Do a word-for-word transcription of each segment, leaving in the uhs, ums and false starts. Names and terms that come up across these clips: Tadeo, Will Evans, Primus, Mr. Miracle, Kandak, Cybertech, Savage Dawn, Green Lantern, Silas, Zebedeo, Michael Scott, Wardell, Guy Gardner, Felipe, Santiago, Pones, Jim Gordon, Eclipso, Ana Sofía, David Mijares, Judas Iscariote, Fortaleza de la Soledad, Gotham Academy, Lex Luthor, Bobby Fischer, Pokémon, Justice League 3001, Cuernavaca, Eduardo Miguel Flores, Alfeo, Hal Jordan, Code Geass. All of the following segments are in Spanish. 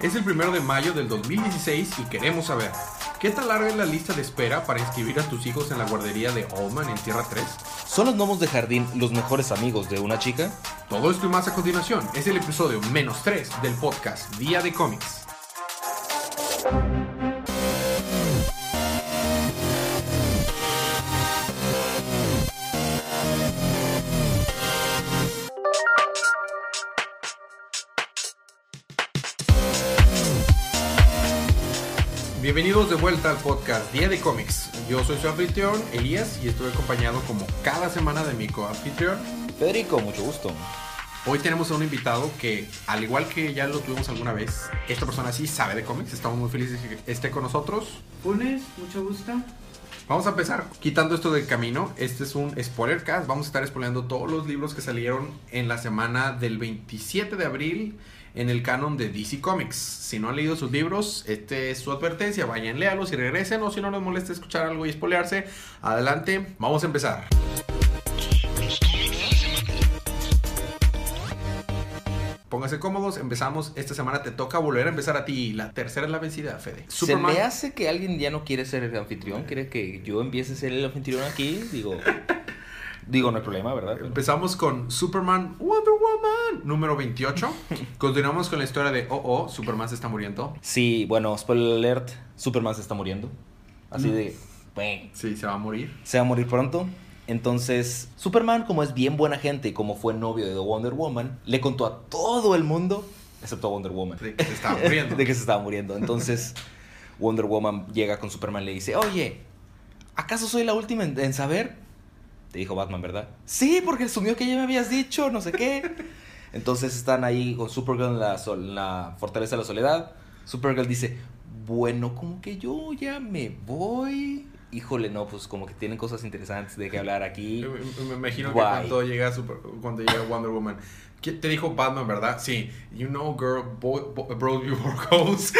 Es el primero de mayo del dos mil dieciséis y queremos saber, ¿qué tan larga es la lista de espera para inscribir a tus hijos en la guardería de Oldman en Tierra tres? ¿Son los gnomos de jardín los mejores amigos de una chica? Todo esto y más a continuación. Es el episodio menos tres del podcast Día de Cómics. Bienvenidos de vuelta al podcast Día de Cómics. Yo soy su anfitrión, Elías, y estoy acompañado como cada semana de mi co-anfitrión, Federico, mucho gusto. Hoy tenemos a un invitado que, al igual que ya lo tuvimos alguna vez, esta persona sí sabe de cómics. Estamos muy felices de que esté con nosotros. Unes, mucho gusto. Vamos a empezar quitando esto del camino. Este es un spoiler cast. Vamos a estar spoileando todos los libros que salieron en la semana del veintisiete de abril en el canon de D C Comics. Si no han leído sus libros, esta es su advertencia. Vayan, léalos y regresen, o si no les molesta escuchar algo y spoilearse, adelante. Vamos a empezar. Pónganse cómodos, empezamos. Esta semana te toca volver a empezar a ti. La tercera es la vencida, Fede. Superman. Se me hace que alguien ya no quiere ser el anfitrión. Quiere que yo empiece a ser el anfitrión aquí. Digo, digo, no hay problema, ¿verdad? Pero... empezamos con Superman Wonder Woman número veintiocho. Continuamos con la historia de oh, oh, Superman se está muriendo. Sí, bueno, spoiler alert, Superman se está muriendo. Así mm. de... ¡pum! Sí, se va a morir. Se va a morir pronto. Entonces, Superman, como es bien buena gente y como fue novio de Wonder Woman, le contó a todo el mundo, excepto a Wonder Woman, de que se estaba muriendo. de que se estaba muriendo. Entonces, Wonder Woman llega con Superman y le dice, oye, ¿acaso soy la última en, en saber? Te dijo Batman, ¿verdad? Sí, porque asumió que ya me habías dicho, no sé qué. Entonces, están ahí con Supergirl en la, sol, en la Fortaleza de la Soledad. Supergirl dice, bueno, como que yo ya me voy... Híjole, no, pues como que tienen cosas interesantes de que hablar aquí. Me, me imagino Guay. que cuando llega, Super, cuando llega Wonder Woman, ¿qué te dijo Batman, verdad? Sí, you know girl, boy, boy, bro before goes.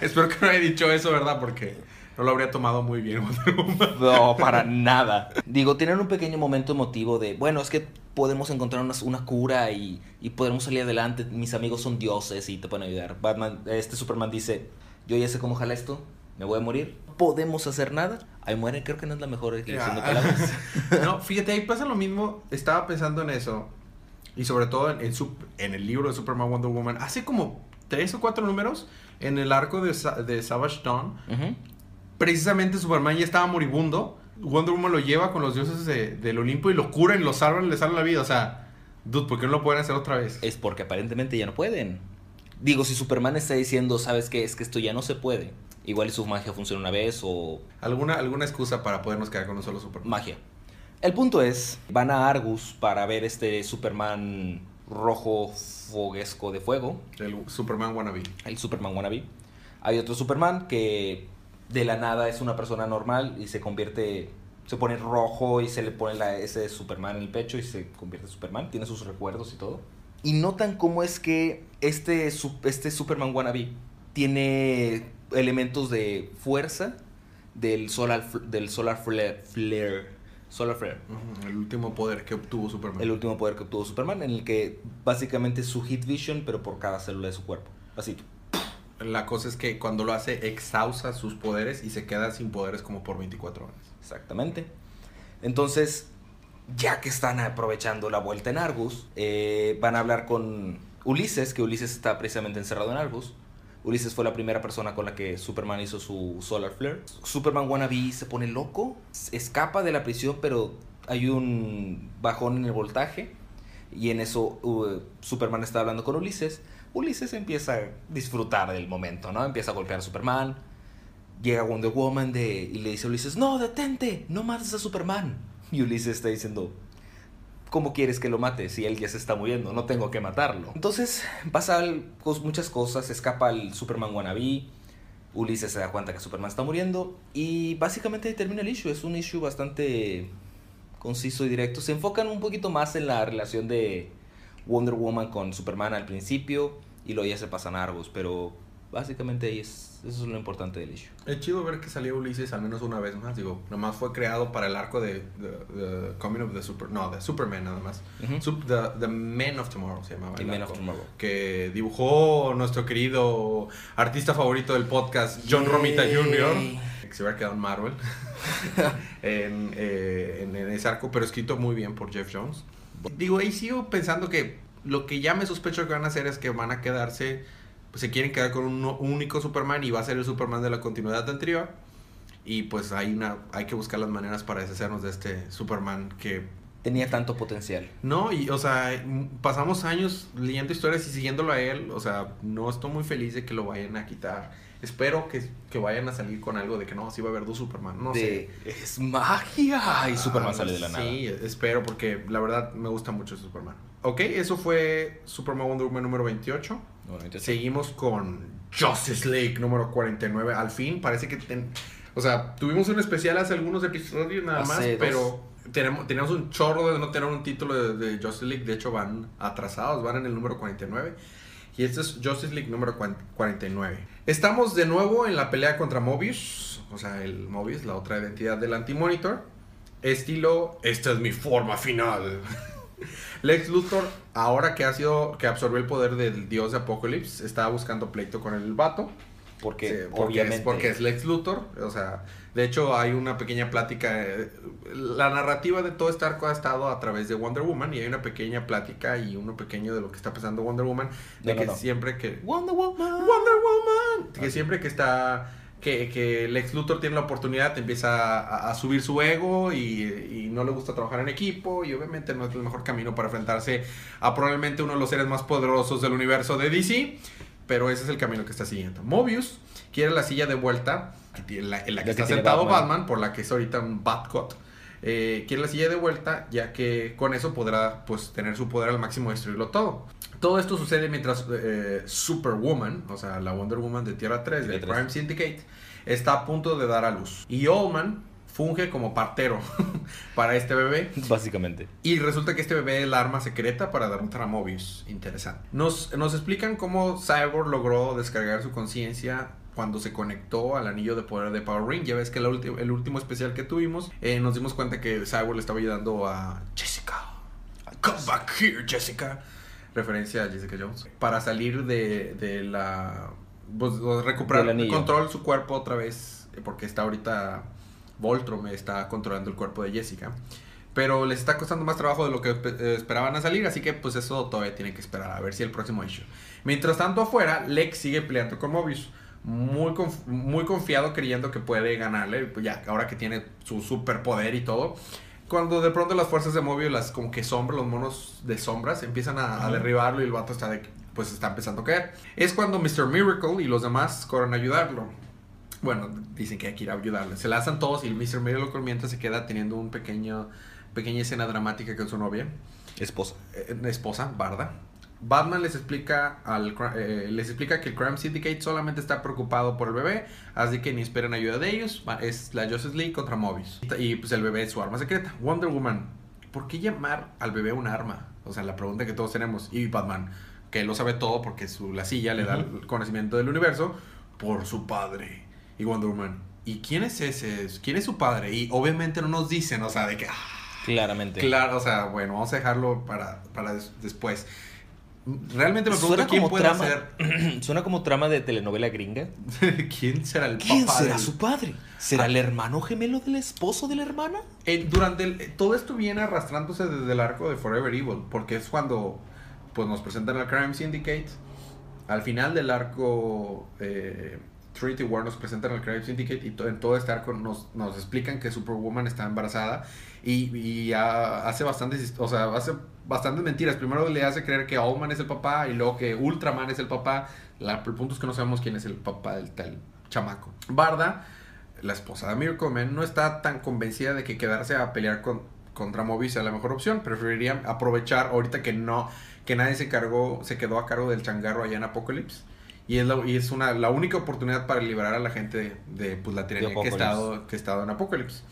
Espero que no haya dicho eso, ¿verdad? Porque no lo habría tomado muy bien Wonder Woman. No, para nada. Digo, tienen un pequeño momento emotivo de, bueno, es que podemos encontrar una, una cura y, y podremos salir adelante. Mis amigos son dioses y te pueden ayudar. Batman, este Superman dice, yo ya sé cómo jalar esto. Me voy a morir. Podemos hacer nada. Ahí mueren. Creo que no es la mejor elección de palabras. No, fíjate, ahí pasa lo mismo. Estaba pensando en eso. Y sobre todo en, en, su, en el libro de Superman Wonder Woman. Hace como tres o cuatro números en el arco de, de Savage Dawn. Uh-huh. Precisamente Superman ya estaba moribundo. Wonder Woman lo lleva con los dioses de, del Olimpo y lo curan, lo salvan, le salvan la vida. O sea, dude, ¿por qué no lo pueden hacer otra vez? Es porque aparentemente ya no pueden. Digo, si Superman está diciendo, ¿sabes qué? Es que esto ya no se puede. Igual su magia funciona una vez o... Alguna, alguna excusa para podernos quedar con un solo Superman. Magia. El punto es, van a Argus para ver este Superman rojo foguesco de fuego. El Superman wannabe. El Superman wannabe. Hay otro Superman que de la nada es una persona normal y se convierte... Se pone rojo y se le pone la S de Superman en el pecho y se convierte en Superman. Tiene sus recuerdos y todo. Y notan cómo es que este, este Superman wannabe tiene... elementos de fuerza del Solar del Solar Flare, Flare Solar Flare. Uh-huh. El último poder que obtuvo Superman. El último poder que obtuvo Superman en el que básicamente es su heat vision pero por cada célula de su cuerpo. Así. La cosa es que cuando lo hace exhausta sus poderes y se queda sin poderes como por veinticuatro horas. Exactamente. Entonces, ya que están aprovechando la vuelta en Argus, eh, van a hablar con Ulises, que Ulises está precisamente encerrado en Argus. Ulises fue la primera persona con la que Superman hizo su Solar Flare. Superman wannabe se pone loco, escapa de la prisión, pero hay un bajón en el voltaje. Y en eso uh, Superman está hablando con Ulises. Ulises empieza a disfrutar del momento, ¿no? Empieza a golpear a Superman. Llega Wonder Woman de, y le dice a Ulises, no, detente, no mates a Superman. Y Ulises está diciendo... ¿Cómo quieres que lo mate si él ya se está muriendo? No tengo que matarlo. Entonces, pasan muchas cosas. Escapa el Superman wannabe. Ulises se da cuenta que Superman está muriendo. Y básicamente termina el issue. Es un issue bastante conciso y directo. Se enfocan un poquito más en la relación de Wonder Woman con Superman al principio. Y luego ya se pasan a Argus. Pero básicamente ahí es, eso es lo importante del issue. Es chido ver que salió Ulises al menos una vez más. Digo, nomás fue creado para el arco de The Coming of the Super... No, de Superman nada más. Uh-huh. Sub, the, the Man of Tomorrow se llamaba. The Man of Tomorrow. Que dibujó nuestro querido artista favorito del podcast, John Yay. Romita junior, que se hubiera quedado en Marvel, en, eh, en, en ese arco, pero escrito muy bien por Jeff Jones. Digo, ahí sigo pensando que lo que ya me sospecho que van a hacer es que van a quedarse... Pues se quieren quedar con un único Superman y va a ser el Superman de la continuidad anterior. Y pues hay una hay que buscar las maneras para deshacernos de este Superman que... tenía tanto potencial. No, y o sea, pasamos años leyendo historias y siguiéndolo a él. O sea, no estoy muy feliz de que lo vayan a quitar. Espero que, que vayan a salir con algo de que no, sí va a haber dos Superman. No de, sé. Es magia. Y Superman ah, sale de la nada. Sí, espero porque la verdad me gusta mucho Superman. Ok, eso fue Superman Wonder Woman número veintiocho. Seguimos con Justice League número cuarenta y nueve. Al fin, parece que ten... o sea, tuvimos un especial hace algunos episodios nada más, hace pero tenemos, tenemos un chorro de no tener un título de, de Justice League. De hecho van atrasados, van en el número cuarenta y nueve. Y este es Justice League número cuarenta y nueve. Estamos de nuevo en la pelea contra Mobius. O sea, el Mobius, la otra identidad del Anti-Monitor. Estilo, esta es mi forma final. Lex Luthor, ahora que ha sido que absorbió el poder del dios de Apocalipsis, estaba buscando pleito con el vato. Porque, sí, porque obviamente. Es, porque es Lex Luthor. O sea, de hecho hay una pequeña plática. La narrativa de todo este arco ha estado a través de Wonder Woman. Y hay una pequeña plática y uno pequeño de lo que está pensando Wonder Woman. De no, que no, no. siempre que... Wonder Woman. Wonder Woman. Que okay. siempre que está... Que, que Lex Luthor tiene la oportunidad, empieza a, a subir su ego y, y no le gusta trabajar en equipo. Y obviamente no es el mejor camino para enfrentarse a probablemente uno de los seres más poderosos del universo de D C. Pero ese es el camino que está siguiendo. Mobius quiere la silla de vuelta, en la, en la que está que sentado Batman. Batman, por la que es ahorita un Batcot. Eh, quiere la silla de vuelta, ya que con eso podrá pues tener su poder al máximo y destruirlo todo. Todo esto sucede mientras eh, Superwoman, o sea, la Wonder Woman de Tierra tres, del Crime Syndicate, está a punto de dar a luz. Y Old Man funge como partero para este bebé. Básicamente. Y resulta que este bebé es la arma secreta para derrotar a Mobius. Interesante. Nos, nos explican cómo Cyborg logró descargar su conciencia cuando se conectó al anillo de poder de Power Ring. Ya ves que el, ulti- el último especial que tuvimos, eh, nos dimos cuenta que Cyborg le estaba ayudando a Jessica. Come back here, Jessica. Referencia a Jessica Jones. Para salir de, de la... Pues, recuperar el control su cuerpo otra vez. Porque está ahorita... Voltron está controlando el cuerpo de Jessica. Pero les está costando más trabajo de lo que esperaban a salir. Así que pues eso todavía tienen que esperar. A ver si el próximo issue. Mientras tanto afuera, Lex sigue peleando con Mobius. Muy, conf- muy confiado, creyendo que puede ganarle. Pues ya, ahora que tiene su superpoder y todo. Cuando de pronto las fuerzas de Mobius, las como que sombras, los monos de sombras, empiezan a, a derribarlo. Y el vato está de, pues está empezando a caer. Es cuando mister Miracle y los demás corren a ayudarlo. Bueno, dicen que hay que ir a ayudarle. Se la hacen todos y el mister Miracle mientras se queda teniendo un pequeño... Pequeña escena dramática con su novia. Esposa. Eh, esposa, Barda. Batman les explica, al, eh, les explica que el Crime Syndicate solamente está preocupado por el bebé. Así que ni esperan ayuda de ellos. Es la Justice League contra Mobius. Y pues el bebé es su arma secreta. Wonder Woman, ¿por qué llamar al bebé un arma? O sea, la pregunta que todos tenemos. Y Batman, que lo sabe todo porque su, la silla le da el conocimiento del universo por su padre. Y Wonder Woman, ¿y quién es ese? ¿Quién es su padre? Y obviamente no nos dicen, o sea, de que... Ah, claramente. Claro, o sea, bueno, vamos a dejarlo para, para des- después. Realmente me pregunto quién puede trama, hacer... Suena como trama de telenovela gringa. ¿Quién será el ¿Quién papá? ¿Quién será del... su padre? ¿Será ah. el hermano gemelo del esposo de la hermana? Eh, durante el, todo esto viene arrastrándose desde el arco de Forever Evil, porque es cuando pues nos presentan al Crime Syndicate. Al final del arco... Eh, Trinity War nos presentan al Crime Syndicate y to- en todo este arco nos, nos explican que Superwoman está embarazada y, y a, hace bastantes, o sea, hace bastantes mentiras. Primero le hace creer que Old Man es el papá y luego que Ultraman es el papá. La, el punto es que no sabemos quién es el papá del tal chamaco. Barda, la esposa de Miracle Man, no está tan convencida de que quedarse a pelear con, contra Mobius sea la mejor opción. Preferiría aprovechar ahorita que no, que nadie se cargó, se quedó a cargo del changarro allá en Apocalipsis. Y es, la, y es una, la única oportunidad para liberar a la gente de, de pues, la tiranía que ha estado, que estado en Apocalipsis.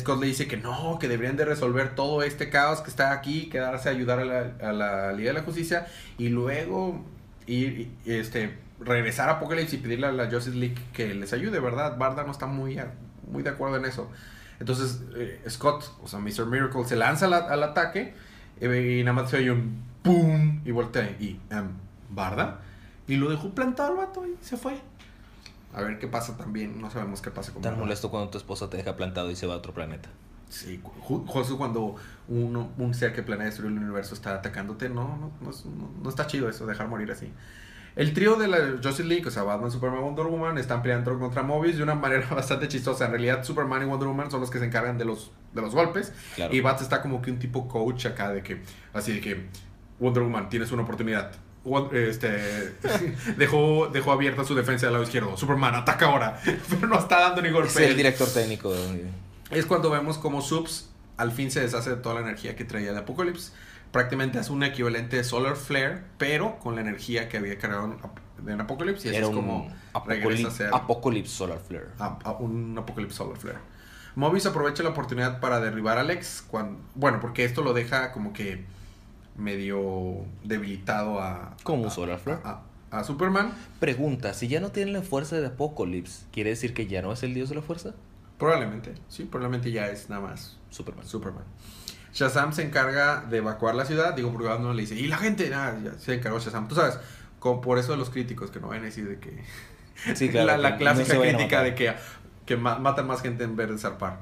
Scott le dice que no, que deberían de resolver todo este caos que está aquí, quedarse a ayudar a la, a la Liga de la Justicia. Y luego y, y este regresar a Apocalipsis y pedirle a la Justice League que les ayude, ¿verdad? Barda no está muy, a, muy de acuerdo en eso. Entonces eh, Scott, o sea, mister Miracle, se lanza la, al ataque eh, y nada más se oye un ¡pum! Y voltea y um, Barda, y lo dejó plantado al vato y se fue. A ver qué pasa también, no sabemos qué pasa con Barda. Tan molesto cuando tu esposa te deja plantado y se va a otro planeta. Sí, justo cuando uno, un ser que planea destruir el universo está atacándote, no, no, no, no está chido eso, dejar morir así. El trío de la Justice League, o sea, Batman, Superman, Wonder Woman, están peleando contra Mobius de una manera bastante chistosa. En realidad, Superman y Wonder Woman son los que se encargan de los, de los golpes. Claro. Y Bat está como que un tipo coach acá de que, así de que, Wonder Woman, tienes una oportunidad. Este, dejó, dejó abierta su defensa del lado izquierdo. Superman, ataca ahora. Pero no está dando ni golpe. Es el director técnico. Es cuando vemos como Subs al fin se deshace de toda la energía que traía de Apocalipsis. Prácticamente hace un equivalente de Solar Flare, pero con la energía que había creado en Apocalipsis. Y eso era es como regresa a ser Apocalipsis Solar Flare. A, a un Apocalipsis Solar Flare. Mobius aprovecha la oportunidad para derribar a Lex. Cuando, bueno, porque esto lo deja como que medio debilitado a... Como a, Solar Flare. A, a, a Superman. Pregunta, si ya no tiene la fuerza de Apocalipsis, ¿quiere decir que ya no es el dios de la fuerza? Probablemente, sí, probablemente ya es nada más Superman. Superman. Shazam se encarga de evacuar la ciudad, digo, porque no le dice, y la gente, nada, ya se encargó Shazam. Tú sabes, como por eso de los críticos que no ven así de que... Sí, claro, la, la clásica no crítica de que, que matan más gente en vez de zarpar.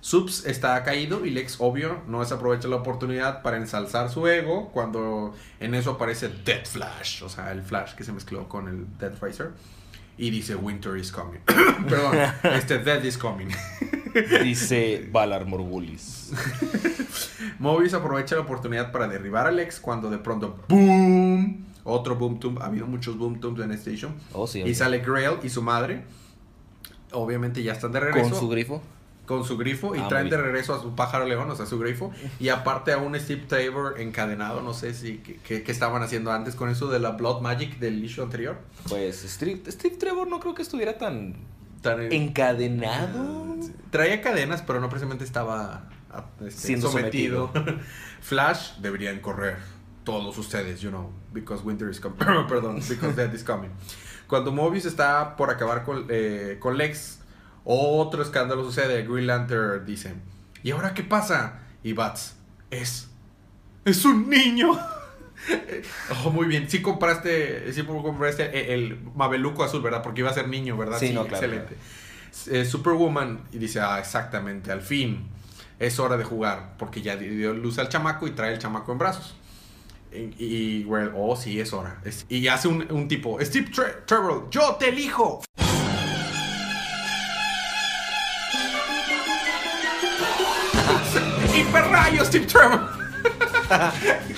Subs está caído y Lex, obvio, no desaprovecha la oportunidad para ensalzar su ego cuando en eso aparece Death Flash, o sea, el Flash que se mezcló con el Death Racer. Y dice, winter is coming. Perdón, este, death is coming. Dice Valar Morghulis. Mobius aprovecha la oportunidad para derribar a Lex cuando de pronto, boom, otro boom tomb. Ha habido muchos boom tombs en este show. Oh, sí, y okay. Sale Grail y su madre. Obviamente ya están de regreso. ¿Con su grifo? Con su grifo. Ah, y traen de regreso a su pájaro león, o sea, su grifo. Y aparte a un Steve Trevor encadenado. No sé si qué estaban haciendo antes con eso de la Blood Magic del issue anterior. Pues Steve, Steve Trevor no creo que estuviera tan, tan encadenado. Eh, traía cadenas, pero no precisamente estaba este, siendo sometido. sometido. Flash, deberían correr todos ustedes, you know, because winter is coming. Perdón, because death is coming. Cuando Mobius está por acabar con, eh, con Lex, otro escándalo sucede. Green Lantern dice, ¿y ahora qué pasa? Y Bats, es es un niño. Oh, muy bien, sí compraste sí compraste el, el mameluco azul, ¿verdad? Porque iba a ser niño, ¿verdad? Sí, sí, no, claro, excelente, claro. Eh, Superwoman, y dice, ah, exactamente, al fin es hora de jugar, porque ya dio luz al chamaco y trae el chamaco en brazos. Y, y well, oh, sí, es hora. Es, y hace un, un tipo, Steve Tre- Trevor, yo te elijo. Hiperrayo Steve Trevor.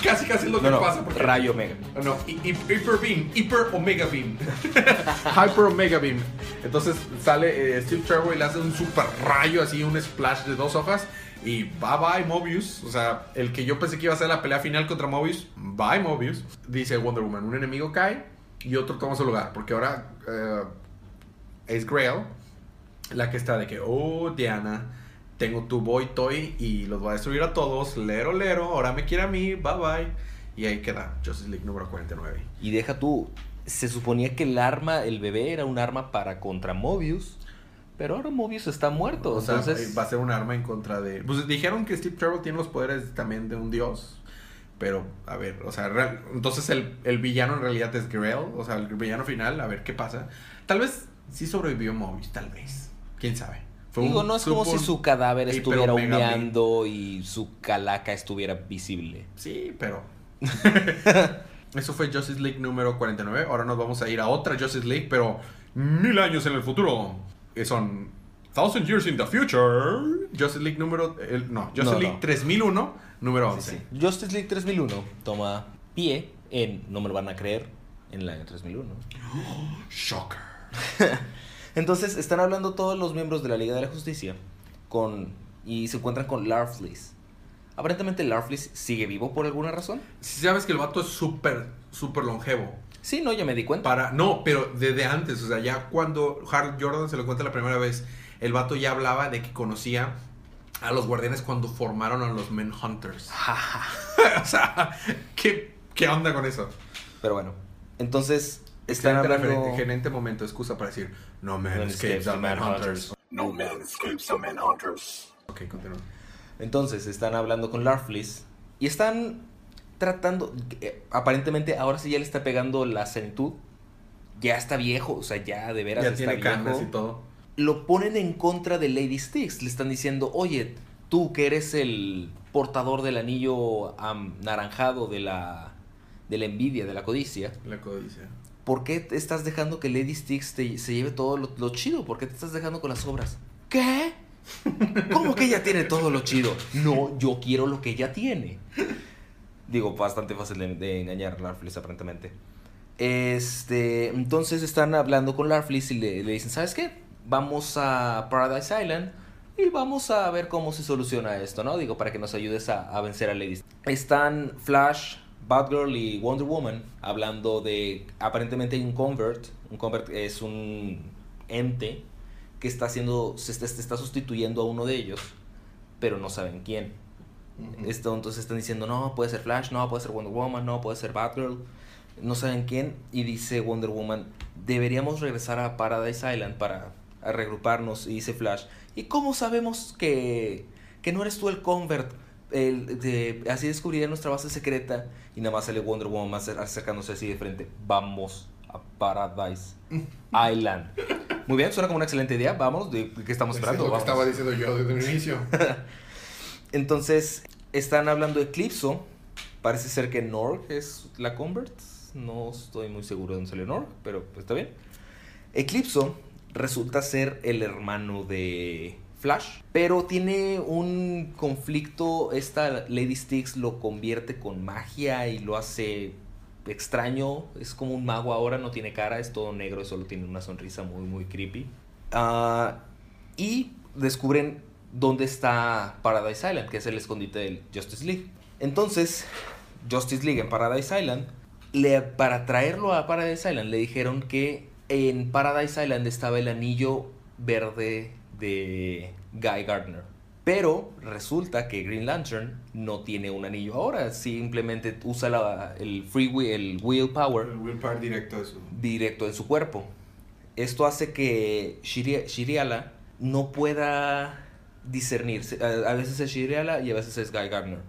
Casi casi es lo no, que no, pasa porque... Rayo Omega. No, Hyper Beam, Hyper Omega Beam. Hyper Omega Beam. Entonces sale eh, Steve Trevor y le hace un super rayo, así un splash de dos hojas. Y bye bye Mobius. O sea, el que yo pensé que iba a ser la pelea final contra Mobius, bye Mobius. Dice Wonder Woman, un enemigo cae y otro toma su lugar, porque ahora uh, es Grail la que está de que, oh, Diana, tengo tu boy toy y los voy a destruir a todos. Lero, lero. Ahora me quiere a mí. Bye, bye. Y ahí queda Justice League número cuarenta y nueve. Y deja tú. Se suponía que el arma, el bebé, era un arma para contra Mobius. Pero ahora Mobius está muerto. O sea, entonces... va a ser un arma en contra de... Pues dijeron que Steve Trevor tiene los poderes también de un dios. Pero, a ver, o sea... Real... Entonces el, el villano en realidad es Grail. O sea, el villano final. A ver qué pasa. Tal vez sí sobrevivió Mobius. Tal vez. Quién sabe. Digo, no es como si su cadáver estuviera humeando y su calaca estuviera visible. Sí, pero... Eso fue Justice League número cuarenta y nueve. Ahora nos vamos a ir a otra Justice League, pero mil años en el futuro. Que son Thousand Years in the Future. Justice League número... Eh, no, Justice no, League no. tres mil uno, número once. Sí, sí. Justice League tres mil uno toma pie en... No me lo van a creer, en el año tres mil uno. Oh, shocker. Entonces están hablando todos los miembros de la Liga de la Justicia con y se encuentran con Larfleeze. Aparentemente Larfleeze sigue vivo por alguna razón. Si sabes que el vato es súper, súper longevo. Sí, no, ya me di cuenta. Para, no, pero desde antes, o sea, ya cuando Hal Jordan se lo cuenta la primera vez, el vato ya hablaba de que conocía a los guardianes cuando formaron a los Manhunters. O sea, ¿qué, qué onda con eso? Pero bueno. Entonces, están hablando... En este momento, excusa para decir, no man escapes a manhunters. No man escapes a manhunters. Ok, continúa. Entonces, están hablando con Larfleeze y están tratando... Eh, aparentemente, ahora sí ya le está pegando la senitud. Ya está viejo, o sea, ya de veras ya está viejo. Ya tiene canas y todo. Lo ponen en contra de Lady Styx. Le están diciendo, oye, tú que eres el portador del anillo anaranjado de la, de la envidia, de la codicia. La codicia. ¿Por qué te estás dejando que Lady Styx te, se lleve todo lo, lo chido? ¿Por qué te estás dejando con las obras? ¿Qué? ¿Cómo que ella tiene todo lo chido? No, yo quiero lo que ella tiene. Digo, bastante fácil de, de engañar a Larfleeze, aparentemente. Este, entonces están hablando con Larfleeze y le, le dicen, ¿sabes qué? Vamos a Paradise Island y vamos a ver cómo se soluciona esto, ¿no? Digo, para que nos ayudes a, a vencer a Lady. Están Flash, Batgirl y Wonder Woman hablando de... Aparentemente hay un convert. Un convert es un ente que está haciendo... Se está, se está sustituyendo a uno de ellos, pero no saben quién. Uh-huh. Esto, entonces están diciendo, no, puede ser Flash, no, puede ser Wonder Woman, no, puede ser Batgirl. No saben quién. Y dice Wonder Woman, deberíamos regresar a Paradise Island para... a regruparnos. Y dice Flash, ¿y cómo sabemos que, que no eres tú el convert? El, de, así descubriré nuestra base secreta. Y nada más sale Wonder Woman acercándose así de frente, vamos a Paradise Island. Muy bien, suena como una excelente idea. Vámonos, ¿de qué estamos esperando? Es lo que estaba diciendo yo desde el inicio. Entonces están hablando de Eclipso. Parece ser que Norg es la convert. No estoy muy seguro de dónde salió Norg, pero pues está bien. Eclipso resulta ser el hermano de Flash, pero tiene un conflicto. Esta Lady Styx lo convierte con magia y lo hace extraño. Es como un mago ahora, no tiene cara, es todo negro, solo tiene una sonrisa muy muy creepy. Uh, y descubren dónde está Paradise Island, que es el escondite del Justice League. Entonces, Justice League en Paradise Island, le, para traerlo a Paradise Island le dijeron que en Paradise Island estaba el anillo verde de Guy Gardner. Pero resulta que Green Lantern no tiene un anillo ahora. Simplemente usa la, el free will, el will power. El will power directo de su... Directo en su cuerpo. Esto hace que Shiri- Shiriala no pueda discernirse. A veces es Shiriala y a veces es Guy Gardner.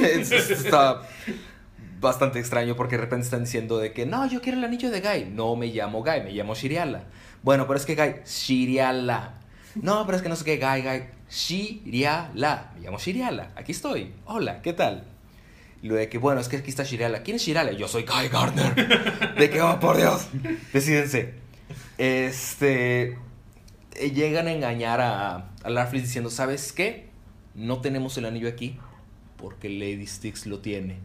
Está... bastante extraño porque de repente están diciendo de que no, yo quiero el anillo de Guy. No me llamo Guy, me llamo Shiriala. Bueno, pero es que Guy, Shiriala. No, pero es que no sé qué, Guy, Guy, Shiriala. Me llamo Shiriala, aquí estoy. Hola, ¿qué tal? Lo de que, bueno, es que aquí está Shiriala. ¿Quién es Shiriala? Yo soy Guy Gardner. De que, oh, por Dios, decídense. Este, llegan a engañar a, a Larfleeze diciendo, ¿sabes qué? No tenemos el anillo aquí porque Lady Styx lo tiene.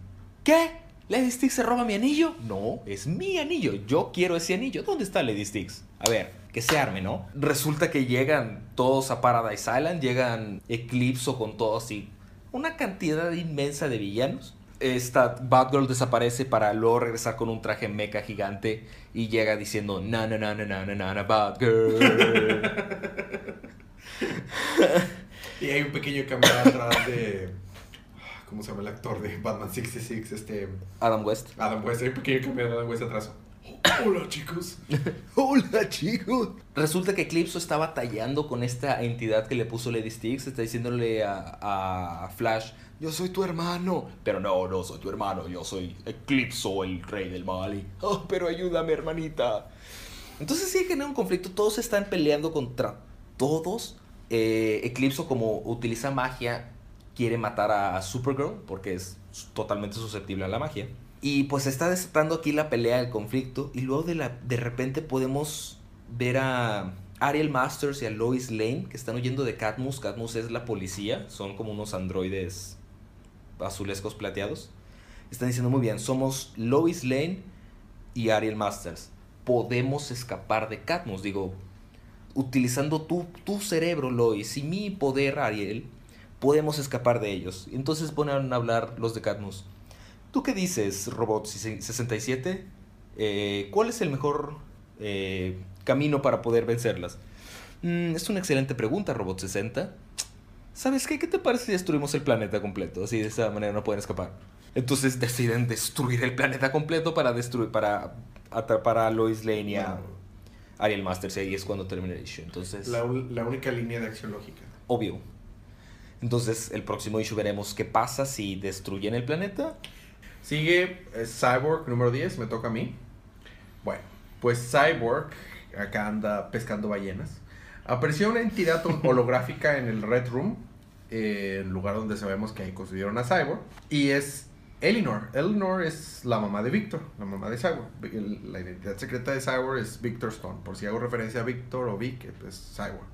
¿Qué? ¿Lady Styx se roba mi anillo? No, es mi anillo, yo quiero ese anillo. ¿Dónde está Lady Styx? A ver, que se arme, ¿no? Resulta que llegan todos a Paradise Island, llegan Eclipso con todo así, una cantidad inmensa de villanos. Esta Batgirl desaparece para luego regresar con un traje mecha gigante y llega diciendo na na na na na na na, na Batgirl. Y hay un pequeño cambio atrás de... ¿Cómo se llama el actor de Batman sesenta y seis? Este... Adam West. Adam West, hay un pequeño cambio de Adam West atrás. Hola, chicos. Hola, chicos. Resulta que Eclipso está batallando con esta entidad que le puso Lady Styx. Está diciéndole a, a Flash, yo soy tu hermano. Pero no, no soy tu hermano, yo soy Eclipso, el rey del mal. Y, oh, pero ayúdame, hermanita. Entonces sí genera un conflicto. Todos están peleando contra todos. Eh, Eclipso, como utiliza magia, quiere matar a Supergirl porque es totalmente susceptible a la magia. Y pues está desatando aquí la pelea, el conflicto. Y luego de, la, de repente podemos ver a Ariel Masters y a Lois Lane que están huyendo de Cadmus. Cadmus es la policía. Son como unos androides azulescos plateados. Están diciendo, muy bien, somos Lois Lane y Ariel Masters. Podemos escapar de Cadmus. Digo, utilizando tu, tu cerebro, Lois, y mi poder, Ariel, podemos escapar de ellos. Entonces ponen a hablar los de Cadmus. ¿Tú qué dices, Robot sesenta y siete? Eh, ¿Cuál es el mejor eh, camino para poder vencerlas? Mm, es una excelente pregunta, Robot sesenta. ¿Sabes qué? ¿Qué te parece si destruimos el planeta completo? Así de esa manera no pueden escapar. Entonces deciden destruir el planeta completo para destruir, para atrapar a Lois Lane y a bueno. Ariel Masters. Y ahí es cuando termina el issue. Entonces, la, la única línea de acción lógica. Obvio. Entonces, el próximo issue veremos qué pasa si destruyen el planeta. Sigue eh, Cyborg número diez, me toca a mí. Bueno, pues Cyborg acá anda pescando ballenas. Apareció una entidad holográfica en el Red Room, eh, el lugar donde sabemos que ahí construyeron a Cyborg. Y es Eleanor. Eleanor es la mamá de Victor, la mamá de Cyborg. La identidad secreta de Cyborg es Victor Stone. Por si hago referencia a Victor o Vic, es pues Cyborg.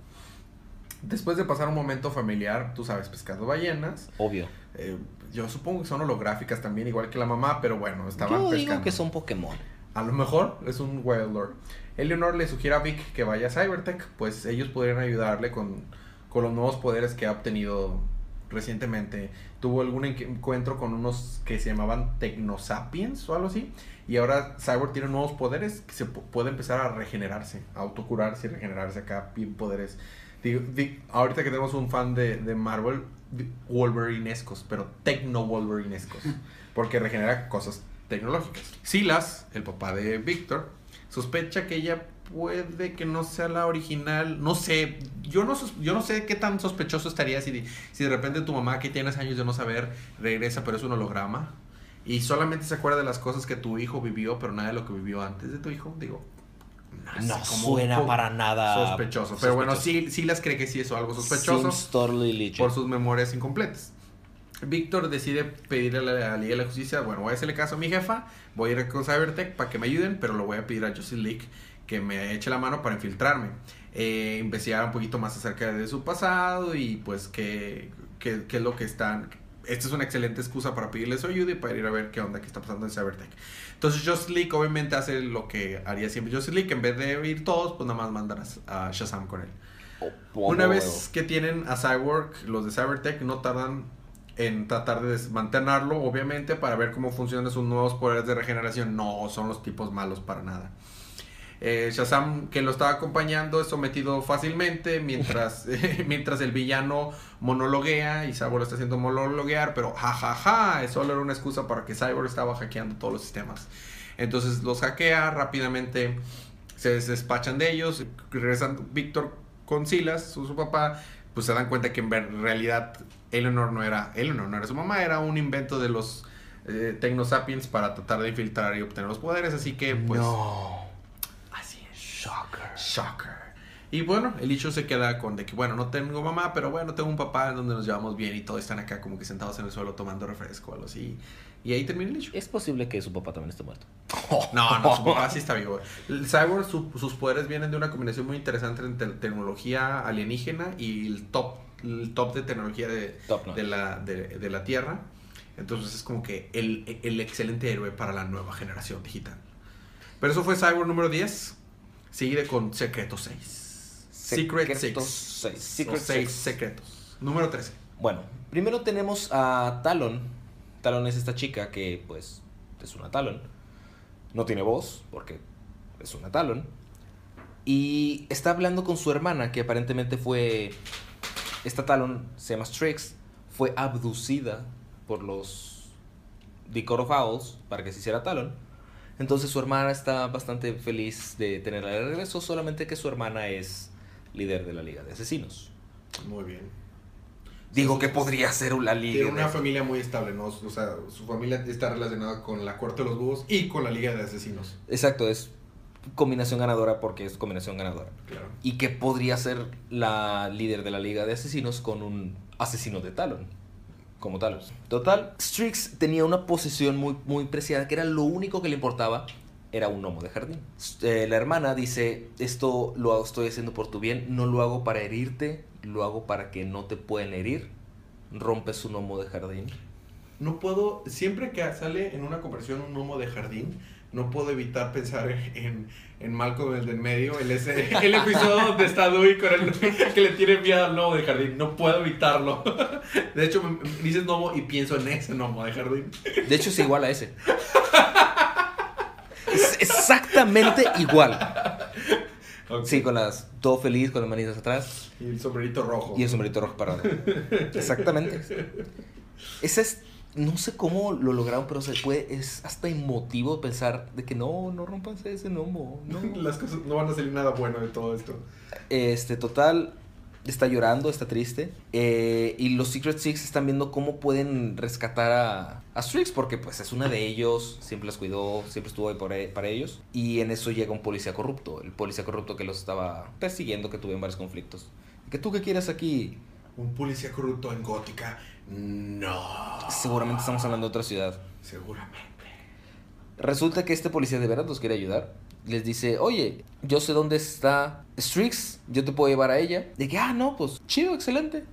Después de pasar un momento familiar, tú sabes, pescando ballenas. Obvio. Eh, yo supongo que son holográficas también, igual que la mamá, pero bueno, estaban pescando. Yo digo pescando. Que son Pokémon. A lo mejor es un Wild Lord. Eleanor le sugiere a Vic que vaya a Cybertech, pues ellos podrían ayudarle con, con los nuevos poderes que ha obtenido recientemente. Tuvo algún encuentro con unos que se llamaban Tecnosapiens o algo así, y ahora Cyborg tiene nuevos poderes que se puede empezar a regenerarse, a autocurarse y regenerarse acá, bien poderes. Digo, digo, ahorita que tenemos un fan de, de Marvel, Wolverinescos, pero tecno-Wolverinescos, porque regenera cosas tecnológicas. Silas, el papá de Victor, sospecha que ella puede que no sea la original. No sé, yo no, yo no sé qué tan sospechoso estaría si de, si de repente tu mamá, que tienes años de no saber, regresa, pero es un holograma y solamente se acuerda de las cosas que tu hijo vivió, pero nada de lo que vivió antes de tu hijo. Digo, no, no suena para nada sospechoso, sospechoso. Pero bueno, sí, sí las cree que sí es algo sospechoso por sus memorias incompletas. Víctor decide pedirle a la Liga de la Justicia, bueno, voy a hacerle caso a mi jefa, voy a ir con Cybertech para que me ayuden, pero lo voy a pedir a Justice League que me eche la mano para infiltrarme, eh, investigar un poquito más acerca de su pasado y pues qué es lo que están. Esta es una excelente excusa para pedirle su ayuda y para ir a ver qué onda que está pasando en Cybertech. Entonces Justice League obviamente hace lo que haría siempre Justice League, que en vez de ir todos, pues nada más mandan a Shazam con él. Oh, una vez que tienen a Cyborg, los de Cybertech no tardan en tratar de desmantelarlo, obviamente, para ver cómo funcionan sus nuevos poderes de regeneración. No son los tipos malos para nada. Eh, Shazam, que lo estaba acompañando, es sometido fácilmente mientras, eh, mientras el villano monologuea y Cyborg lo está haciendo monologuear, pero jajaja, ja, ja, eso era una excusa para que Cyborg estaba hackeando todos los sistemas. Entonces los hackea rápidamente, se despachan de ellos, regresan Víctor con Silas, su, su papá, pues se dan cuenta que en realidad Eleanor no era Eleanor, no era su mamá, era un invento de los eh, Tecnosapiens para tratar de infiltrar y obtener los poderes, así que pues... No. Shocker. Shocker. Y bueno, el hecho se queda con de que, bueno, no tengo mamá, pero bueno, tengo un papá en donde nos llevamos bien y todos están acá como que sentados en el suelo tomando refresco o algo así. Y ahí termina el hecho. Es posible que su papá también esté muerto. No, no, su papá sí está vivo. El Cyborg, su, sus poderes vienen de una combinación muy interesante entre tecnología alienígena y el top, el top de tecnología de, de, la, de, de la Tierra. Entonces es como que el, el excelente héroe para la nueva generación digital. Pero eso fue Cyborg número diez. Sigue con Secreto seis. Secret Six. Secret Six secretos. Número trece. Bueno, primero tenemos a Talon. Talon es esta chica que, pues, es una Talon. No tiene voz, porque es una Talon. Y está hablando con su hermana, que aparentemente fue... Esta Talon, se llama Strix, fue abducida por los The Court of Owls para que se hiciera Talon. Entonces su hermana está bastante feliz de tenerla de regreso, solamente que su hermana es líder de la Liga de Asesinos. Muy bien. Digo sí, que podría ser una liga. Tiene una de... familia muy estable, ¿no? O sea, su familia está relacionada con la Corte de los Búhos y con la Liga de Asesinos. Exacto, es combinación ganadora porque es combinación ganadora. Claro. Y que podría ser la líder de la Liga de Asesinos con un asesino de Talon. Como tal. Total, Strix tenía una posesión muy, muy preciada, que era lo único que le importaba, era un gnomo de jardín. Eh, la hermana dice, esto lo estoy haciendo por tu bien, no lo hago para herirte, lo hago para que no te puedan herir. Rompes un gnomo de jardín. No puedo, siempre que sale en una conversación un gnomo de jardín, no puedo evitar pensar en, en Malcolm, el del medio, el, ese, el episodio donde está Dewey con el que le tiene miedo al gnomo de jardín. No puedo evitarlo. De hecho, me, me dices gnomo y pienso en ese gnomo de jardín. De hecho, es igual a ese. Es exactamente igual. Okay. Sí, con las todo feliz, con las manitas atrás. Y el sombrerito rojo. Y el sombrerito rojo parado. Exactamente. Ese es no sé cómo lo lograron, pero se puede, es hasta emotivo pensar de que no, no rompanse ese gnomo, no. Las cosas no van a salir nada bueno de todo esto. Este, total, está llorando, está triste. Eh, y los Secret Six están viendo cómo pueden rescatar a, a Strix, porque pues es una de ellos, siempre las cuidó, siempre estuvo ahí por, para ellos. Y en eso llega un policía corrupto, el policía corrupto que los estaba persiguiendo, que tuvieron varios conflictos. ¿Que tú qué quieres aquí? Un policía corrupto en Gótica. No. Seguramente estamos hablando de otra ciudad. Seguramente. Resulta que este policía de verdad los quiere ayudar. Les dice, oye, yo sé dónde está Strix, yo te puedo llevar a ella. De que, ah, no, pues, chido, excelente.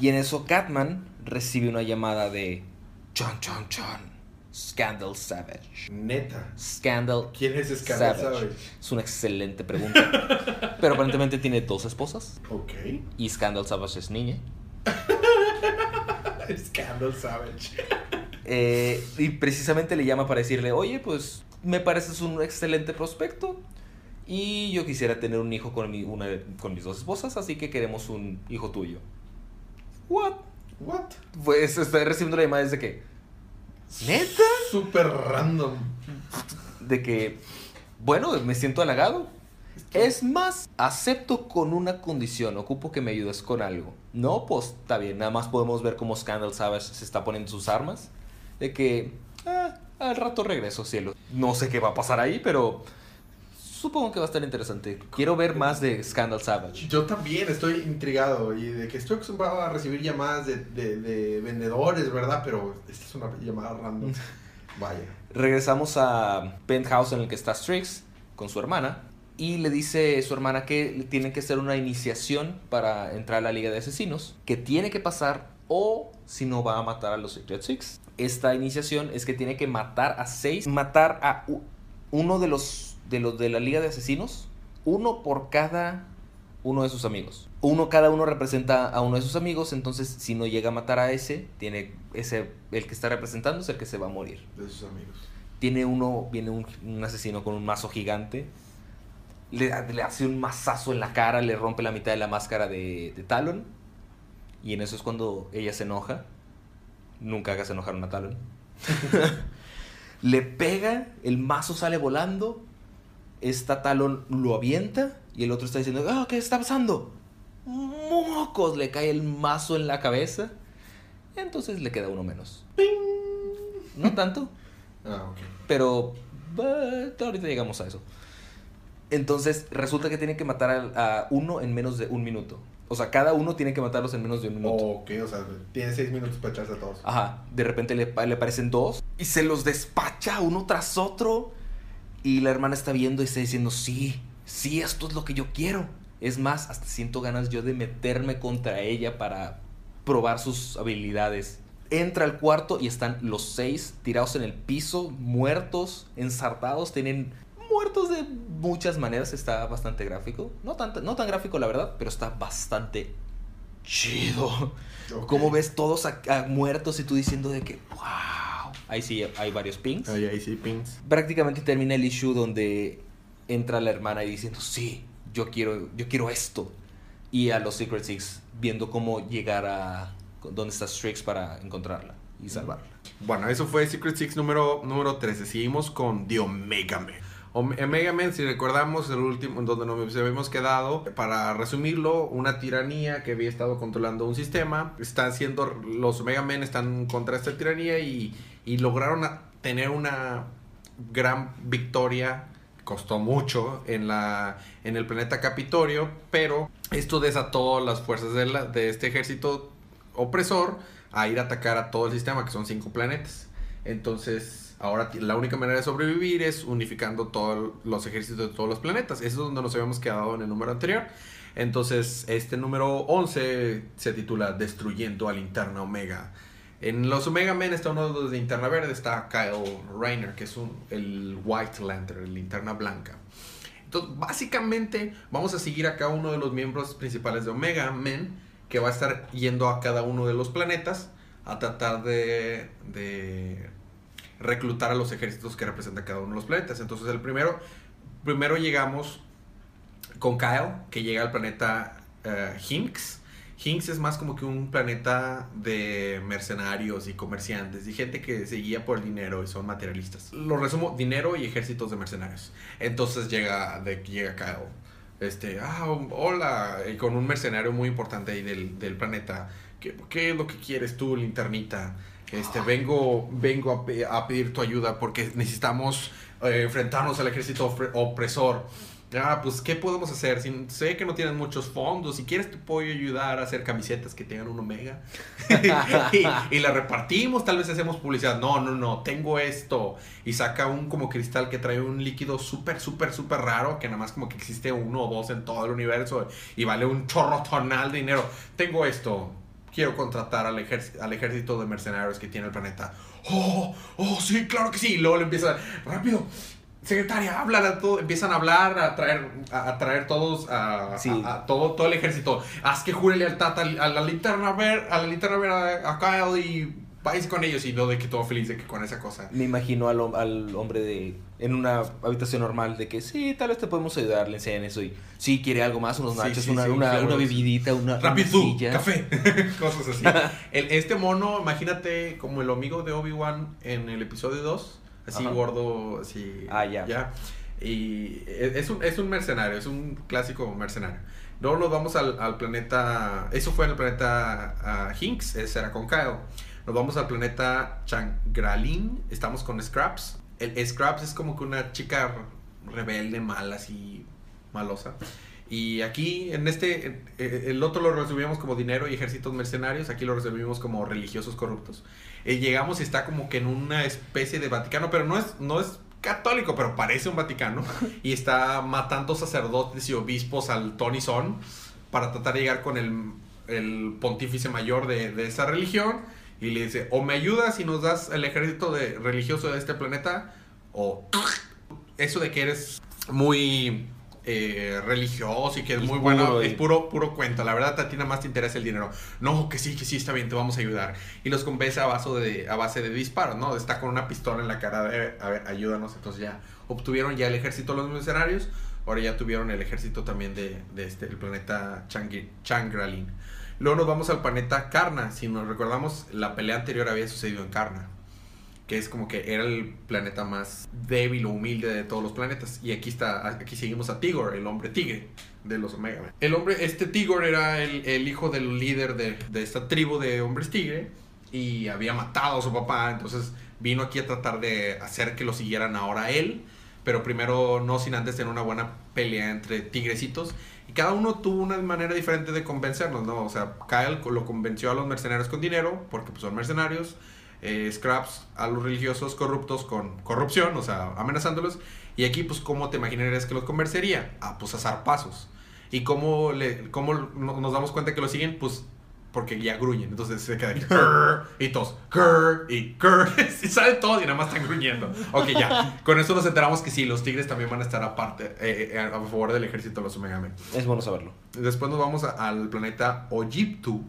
Y en eso Catman recibe una llamada de Chon, Chon, Chon, Scandal Savage. Neta. Scandal. ¿Quién es Scandal Savage? Savage? Es una excelente pregunta. Pero aparentemente tiene dos esposas. Ok. Y Scandal Savage es niña. Scandal Savage. Eh, y precisamente le llama para decirle, oye, pues, me pareces un excelente prospecto y yo quisiera tener un hijo con, mi, una, con mis dos esposas, así que queremos un hijo tuyo. What? What? Pues estoy recibiendo la llamada desde que, ¿neta? Súper random. De que, bueno, me siento halagado. Es más, acepto con una condición, ocupo que me ayudes con algo. No, pues está bien, nada más podemos ver cómo Scandal Savage se está poniendo sus armas. De que, ah, al rato regreso, cielo. No sé qué va a pasar ahí, pero supongo que va a estar interesante. Quiero ver más de Scandal Savage. Yo también estoy intrigado y de que estoy acostumbrado a recibir llamadas de, de, de vendedores, ¿verdad? Pero esta es una llamada random. Vaya. Regresamos a Penthouse en el que está Strix con su hermana. Y le dice su hermana que tiene que hacer una iniciación para entrar a la Liga de Asesinos, que tiene que pasar o si no va a matar a los Secret Six. Esta iniciación es que tiene que matar a seis, matar a uno de los de los de la Liga de Asesinos, uno por cada uno de sus amigos. Uno cada uno representa a uno de sus amigos, entonces si no llega a matar a ese, tiene ese el que está representando es el que se va a morir. De sus amigos. Tiene uno viene un, un asesino con un mazo gigante. Le, le hace un mazazo en la cara, le rompe la mitad de la máscara de, de Talon. Y en eso es cuando ella se enoja. Nunca hagas enojar a una Talon. Le pega, el mazo sale volando. Esta Talon lo avienta. Y el otro está diciendo, oh, ¿qué está pasando? ¡Mocos! Le cae el mazo en la cabeza. Entonces le queda uno menos. ¡Ping! No tanto. Ah, okay. Pero but, ahorita llegamos a eso. Entonces, resulta que tienen que matar a, a uno en menos de un minuto. O sea, cada uno tiene que matarlos en menos de un minuto. Ok, o sea, tiene seis minutos para echarse a todos. Ajá, de repente le, le aparecen dos y se los despacha uno tras otro. Y la hermana está viendo y está diciendo, sí, sí, esto es lo que yo quiero. Es más, hasta siento ganas yo de meterme contra ella para probar sus habilidades. Entra al cuarto y están los seis tirados en el piso, muertos, ensartados, tienen... muertos de muchas maneras, está bastante gráfico. No tan, no tan gráfico, la verdad, pero está bastante chido. Okay. Como ves todos a, a muertos y tú diciendo de que, wow. Ahí sí hay varios pings. Ahí, ahí sí, pings. Prácticamente termina el issue donde entra la hermana y diciendo, sí, yo quiero, yo quiero esto. Y a los Secret Six viendo cómo llegar a donde está Strix para encontrarla y salvarla. Bueno, eso fue Secret Six número, número trece. Seguimos con The Omega Man. Omega Man, si recordamos el último donde nos habíamos quedado, para resumirlo, una tiranía que había estado controlando un sistema, están siendo los Omega Men están contra esta tiranía y, y lograron tener una gran victoria, costó mucho en la en el planeta Capitolio, pero esto desató las fuerzas de, la, de este ejército opresor a ir a atacar a todo el sistema, que son cinco planetas. Entonces ahora la única manera de sobrevivir es unificando todos los ejércitos de todos los planetas. Eso es donde nos habíamos quedado en el número anterior. Entonces este número once se titula Destruyendo a Linterna Omega. En los Omega Men está uno de Linterna Verde, está Kyle Rayner, que es un, el White Lantern, el Linterna Blanca. Entonces básicamente vamos a seguir acá uno de los miembros principales de Omega Men, que va a estar yendo a cada uno de los planetas a tratar de... de reclutar a los ejércitos que representa cada uno de los planetas. Entonces el primero primero llegamos con Kyle, que llega al planeta uh, Hinx Hinx es más como que un planeta de mercenarios y comerciantes y gente que se guía por el dinero y son materialistas. Lo resumo, dinero y ejércitos de mercenarios. Entonces llega, de, llega Kyle, este, ah, hola, y con un mercenario muy importante ahí del, del planeta. ¿Qué, ¿Qué es lo que quieres tú, linternita? Este, vengo, vengo a, a pedir tu ayuda porque necesitamos eh, enfrentarnos al ejército opresor. Ah, pues, ¿qué podemos hacer? Si, sé que no tienen muchos fondos. Si quieres, te puedo ayudar a hacer camisetas que tengan un omega. y, y la repartimos. Tal vez hacemos publicidad. No, no, no. Tengo esto. Y saca un como cristal que trae un líquido súper, súper, súper raro. Que nada más como que existe uno o dos en todo el universo. Y vale un chorro tonal de dinero. Tengo esto. Quiero contratar al, ejer- al ejército de mercenarios que tiene el planeta. Oh, oh, sí, claro que sí. Y luego le empieza rápido. Secretaria, hablan a todo, empiezan a hablar, a traer, a, a traer todos, a, sí. a, a todo, todo el ejército. Haz que jure lealtad a, a la linterna ver, a la linterna ver a, a Kyle y vais con ellos. Y no de que todo feliz de que con esa cosa. Me imagino al, al hombre de en una habitación normal de que sí, tal vez te podemos ayudar, le enseñan eso y sí, quiere algo más, unos nachos, sí, sí, una, sí, una, claro, una bebidita, una rapidú, café, cosas así. el, este mono, imagínate como el amigo de Obi-Wan en el episodio dos. Así, ajá, gordo, así. Ah, ya. ya. Y es un, es un mercenario, es un clásico mercenario. Luego nos vamos al, al planeta. Eso fue en el planeta uh, Hinx, ese era con Kyle. Nos vamos al planeta Changralin. Estamos con Scraps. El Scraps es como que una chica rebelde, mala, así, malosa. Y aquí, en este, el otro lo resumimos como dinero y ejércitos mercenarios. Aquí lo resumimos como religiosos corruptos. Eh, llegamos y está como que en una especie de Vaticano, pero no es, no es católico, pero parece un Vaticano. Y está matando sacerdotes y obispos al Tony Son para tratar de llegar con el, el pontífice mayor de, de esa religión. Y le dice, o me ayudas y nos das el ejército de, religioso de este planeta, o eso de que eres muy... Eh, religioso y que es, es muy bueno, es puro puro cuento, la verdad a ti nada más te interesa el dinero. No, que sí, que sí, está bien, te vamos a ayudar. Y los convence a, a base de disparos, ¿no? Está con una pistola en la cara de, a ver, ayúdanos. Entonces ya obtuvieron ya el ejército de los mercenarios, ahora ya tuvieron el ejército también de, de este, el planeta Changi, Changralin. Luego nos vamos al planeta Karna. Si nos recordamos, la pelea anterior había sucedido en Karna, que es como que era el planeta más débil o humilde de todos los planetas. Y aquí está, aquí seguimos a Tigor, el hombre tigre de los Omega Man. El hombre, este Tigor era el, el hijo del líder de, de esta tribu de hombres tigre, y había matado a su papá. Entonces vino aquí a tratar de hacer que lo siguieran ahora él, pero primero no sin antes tener una buena pelea entre tigrecitos. Y cada uno tuvo una manera diferente de convencernos, ¿no? O sea, Kyle lo convenció a los mercenarios con dinero, porque pues, son mercenarios. Eh, Scraps a los religiosos corruptos con corrupción, o sea, amenazándolos. Y aquí, pues, ¿cómo te imaginarías que los convencería? Ah, pues, a zarpazos. ¿Y cómo, le, cómo no, nos damos cuenta que lo siguen? Pues, porque ya gruñen. Entonces se quedan y todos y y salen todos y nada más están gruñendo. Ok, ya. Con eso nos enteramos que sí, los tigres también van a estar aparte, eh, a favor del ejército de los Omega Men. Es bueno saberlo. Después nos vamos a, al planeta Ojibtu.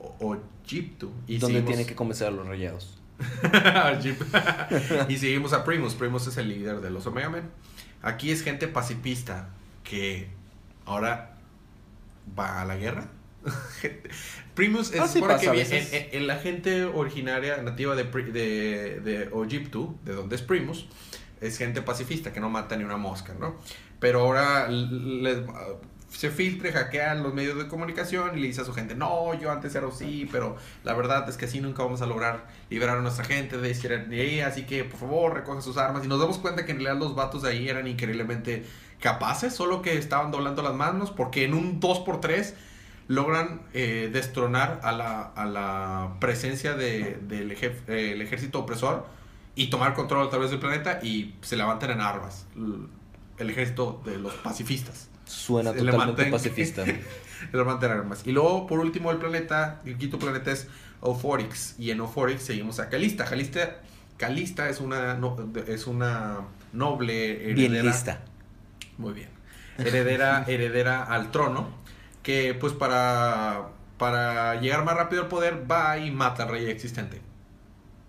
O Ojibtu. Y donde seguimos... tiene que comenzar los rayados. Y seguimos a Primus. Primus es el líder de los Omega Men. Aquí es gente pacifista que ahora va a la guerra. Primus es ah, sí porque en, en, en la gente originaria nativa de, de, de Ojibtu, de donde es Primus, es gente pacifista que no mata ni una mosca, ¿no? Pero ahora les... se filtra, hackean los medios de comunicación y le dice a su gente, no, yo antes era así, pero la verdad es que así nunca vamos a lograr liberar a nuestra gente de tiranía, así que por favor recogen sus armas. Y nos damos cuenta que en realidad los vatos de ahí eran increíblemente capaces, solo que estaban doblando las manos, porque en un dos por tres logran eh, destronar a la, a la presencia de, del ejef, eh, el ejército opresor y tomar control a través del planeta, y se levantan en armas el ejército de los pacifistas. Suena se totalmente levantan, pacifista. Le levantan armas. Y luego, por último, el planeta, el quinto planeta es Ophorix. Y en Ophorix seguimos a Calista. Calista, Calista es una no, es una noble heredera. Bien lista. Muy bien. Heredera, heredera al trono. Que pues para, para llegar más rápido al poder, va y mata al rey existente.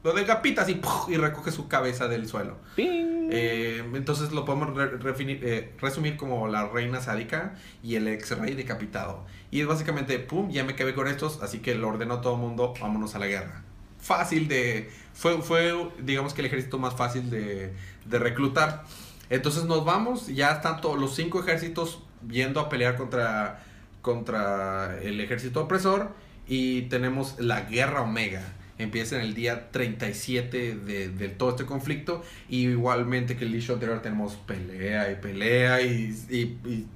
Lo decapita así y recoge su cabeza del suelo. ¡Ping! Eh, entonces lo podemos re refinir, eh, resumir como la reina sádica y el ex rey decapitado. Y es básicamente, pum, ya me quedé con estos, así que lo ordenó todo el mundo, vámonos a la guerra. Fácil de... Fue, fue digamos que el ejército más fácil de, de reclutar. Entonces nos vamos, ya están todos los cinco ejércitos yendo a pelear contra, contra el ejército opresor. Y tenemos la Guerra Omega. Empieza en el día treinta y siete de, de todo este conflicto. Y igualmente que el issue anterior tenemos pelea y pelea y, y, y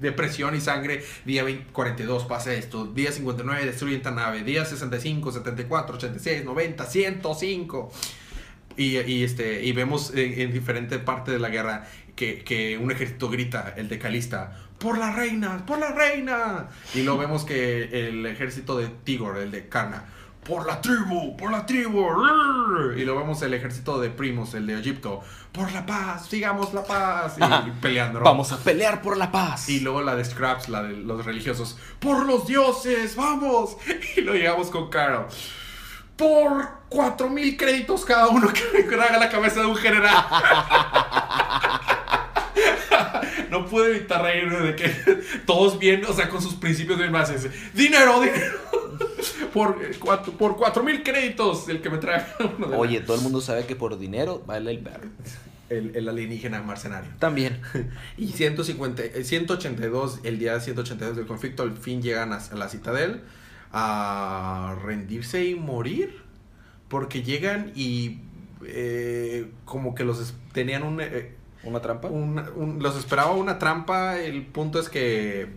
depresión y sangre. Día veinte, cuarenta y dos pasa esto. Día cincuenta y nueve destruyen esta nave. Día sesenta y cinco, setenta y cuatro, ochenta y seis, noventa, ciento cinco. Y, y, este, y vemos en, en diferentes partes de la guerra que, que un ejército grita, el decalista, ¡por la reina! ¡Por la reina! Y lo vemos que el ejército de Tigor, el de Karna, ¡por la tribu! ¡Por la tribu! Y lo vemos el ejército de Primus, el de Egipto, ¡por la paz! ¡Sigamos la paz! Y peleando, ¿no? ¡Vamos a pelear por la paz! Y luego la de Scraps, la de los religiosos, ¡por los dioses! ¡Vamos! Y lo llegamos con Carol, por cuatro mil créditos cada uno que haga la cabeza de un general. No puedo evitar reírme de que todos bien, o sea, con sus principios bien más. Dinero, dinero. Por cuatro mil créditos el que me trae. Oye, todo el mundo sabe que por dinero vale el perro. El, el alienígena mercenario. También. Y ciento cincuenta, ciento ochenta y dos, el día ciento ochenta y dos del conflicto, al fin llegan a, a la Citadel. A rendirse y morir, porque llegan y eh, como que los tenían un, eh, una trampa, un, un, los esperaba una trampa. El punto es que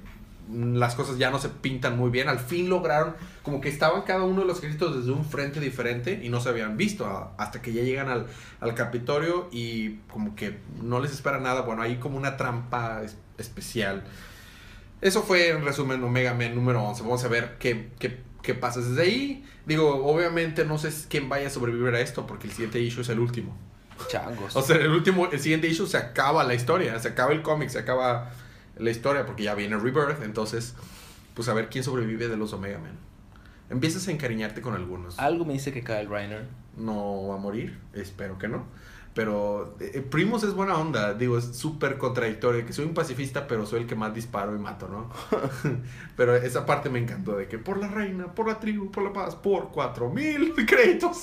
las cosas ya no se pintan muy bien. Al fin lograron, como que estaban cada uno de los ejércitos desde un frente diferente y no se habían visto a, hasta que ya llegan al, al Capitolio y como que no les espera nada. Bueno, hay como una trampa es, especial. Eso fue, en resumen, Omega Man número once. Vamos a ver qué, qué, qué pasa desde ahí. Digo, obviamente no sé quién vaya a sobrevivir a esto, porque el siguiente issue es el último. Changos. O sea, el último, el siguiente issue se acaba la historia. Se acaba el cómic, se acaba la historia, porque ya viene Rebirth. Entonces, pues a ver quién sobrevive de los Omega Man. Empiezas a encariñarte con algunos. Algo me dice que Kyle Reiner no va a morir. Espero que no. Pero eh, Primus es buena onda. Digo, es súper contradictorio. Que soy un pacifista, pero soy el que más disparo y mato, ¿no? Pero esa parte me encantó. De que por la reina, por la tribu, por la paz, por cuatro mil créditos.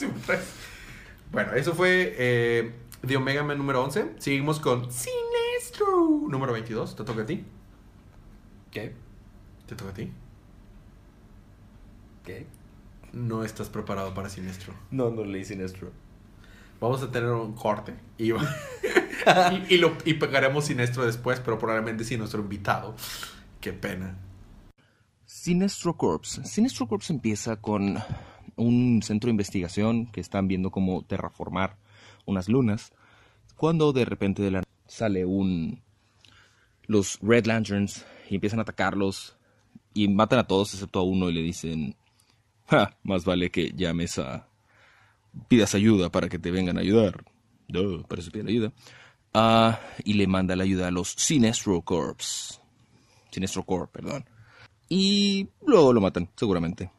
Bueno, eso fue eh, The Omega Man número once. Seguimos con Sinestro número veintidós. ¿Te toca a ti? ¿Qué? ¿Te toca a ti? ¿Qué? No estás preparado para Sinestro. No, no leí Sinestro. Vamos a tener un corte y, y, y, lo, y pegaremos Sinestro después, pero probablemente sin nuestro invitado. Qué pena. Sinestro Corps. Sinestro Corps empieza con un centro de investigación que están viendo cómo terraformar unas lunas, cuando de repente de la sale un... los Red Lanterns y empiezan a atacarlos y matan a todos excepto a uno y le dicen, ja, más vale que llames a... pidas ayuda para que te vengan a ayudar. Duh, para eso piden ayuda. Ah, y le manda la ayuda a los Sinestro Corps. Sinestro Corps, perdón. Y luego lo matan, seguramente.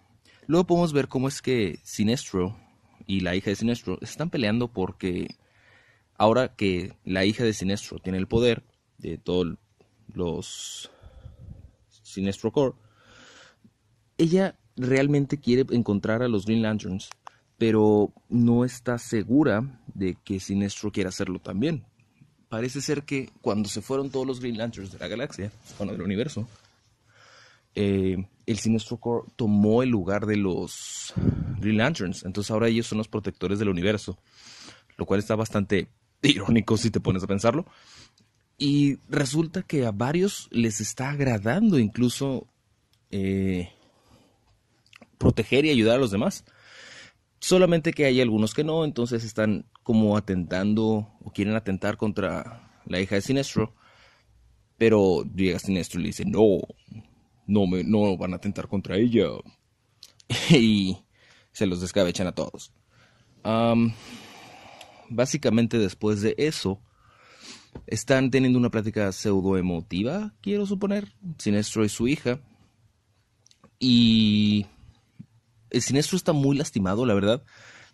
Luego podemos ver cómo es que Sinestro y la hija de Sinestro están peleando porque ahora que la hija de Sinestro tiene el poder de todos los Sinestro Corps, ella realmente quiere encontrar a los Green Lanterns, pero no está segura de que Sinestro quiera hacerlo también. Parece ser que cuando se fueron todos los Green Lanterns de la galaxia, bueno, del universo, eh, el Sinestro Corps tomó el lugar de los Green Lanterns. Entonces ahora ellos son los protectores del universo, lo cual está bastante irónico si te pones a pensarlo. Y resulta que a varios les está agradando incluso eh, proteger y ayudar a los demás. Solamente que hay algunos que no, entonces están como atentando o quieren atentar contra la hija de Sinestro. Pero llega Sinestro y le dice, no, no, me, no van a atentar contra ella. Y se los descabechan a todos. Um, básicamente después de eso, están teniendo una plática pseudo emotiva, quiero suponer, Sinestro y su hija. Y... el Sinestro está muy lastimado, la verdad,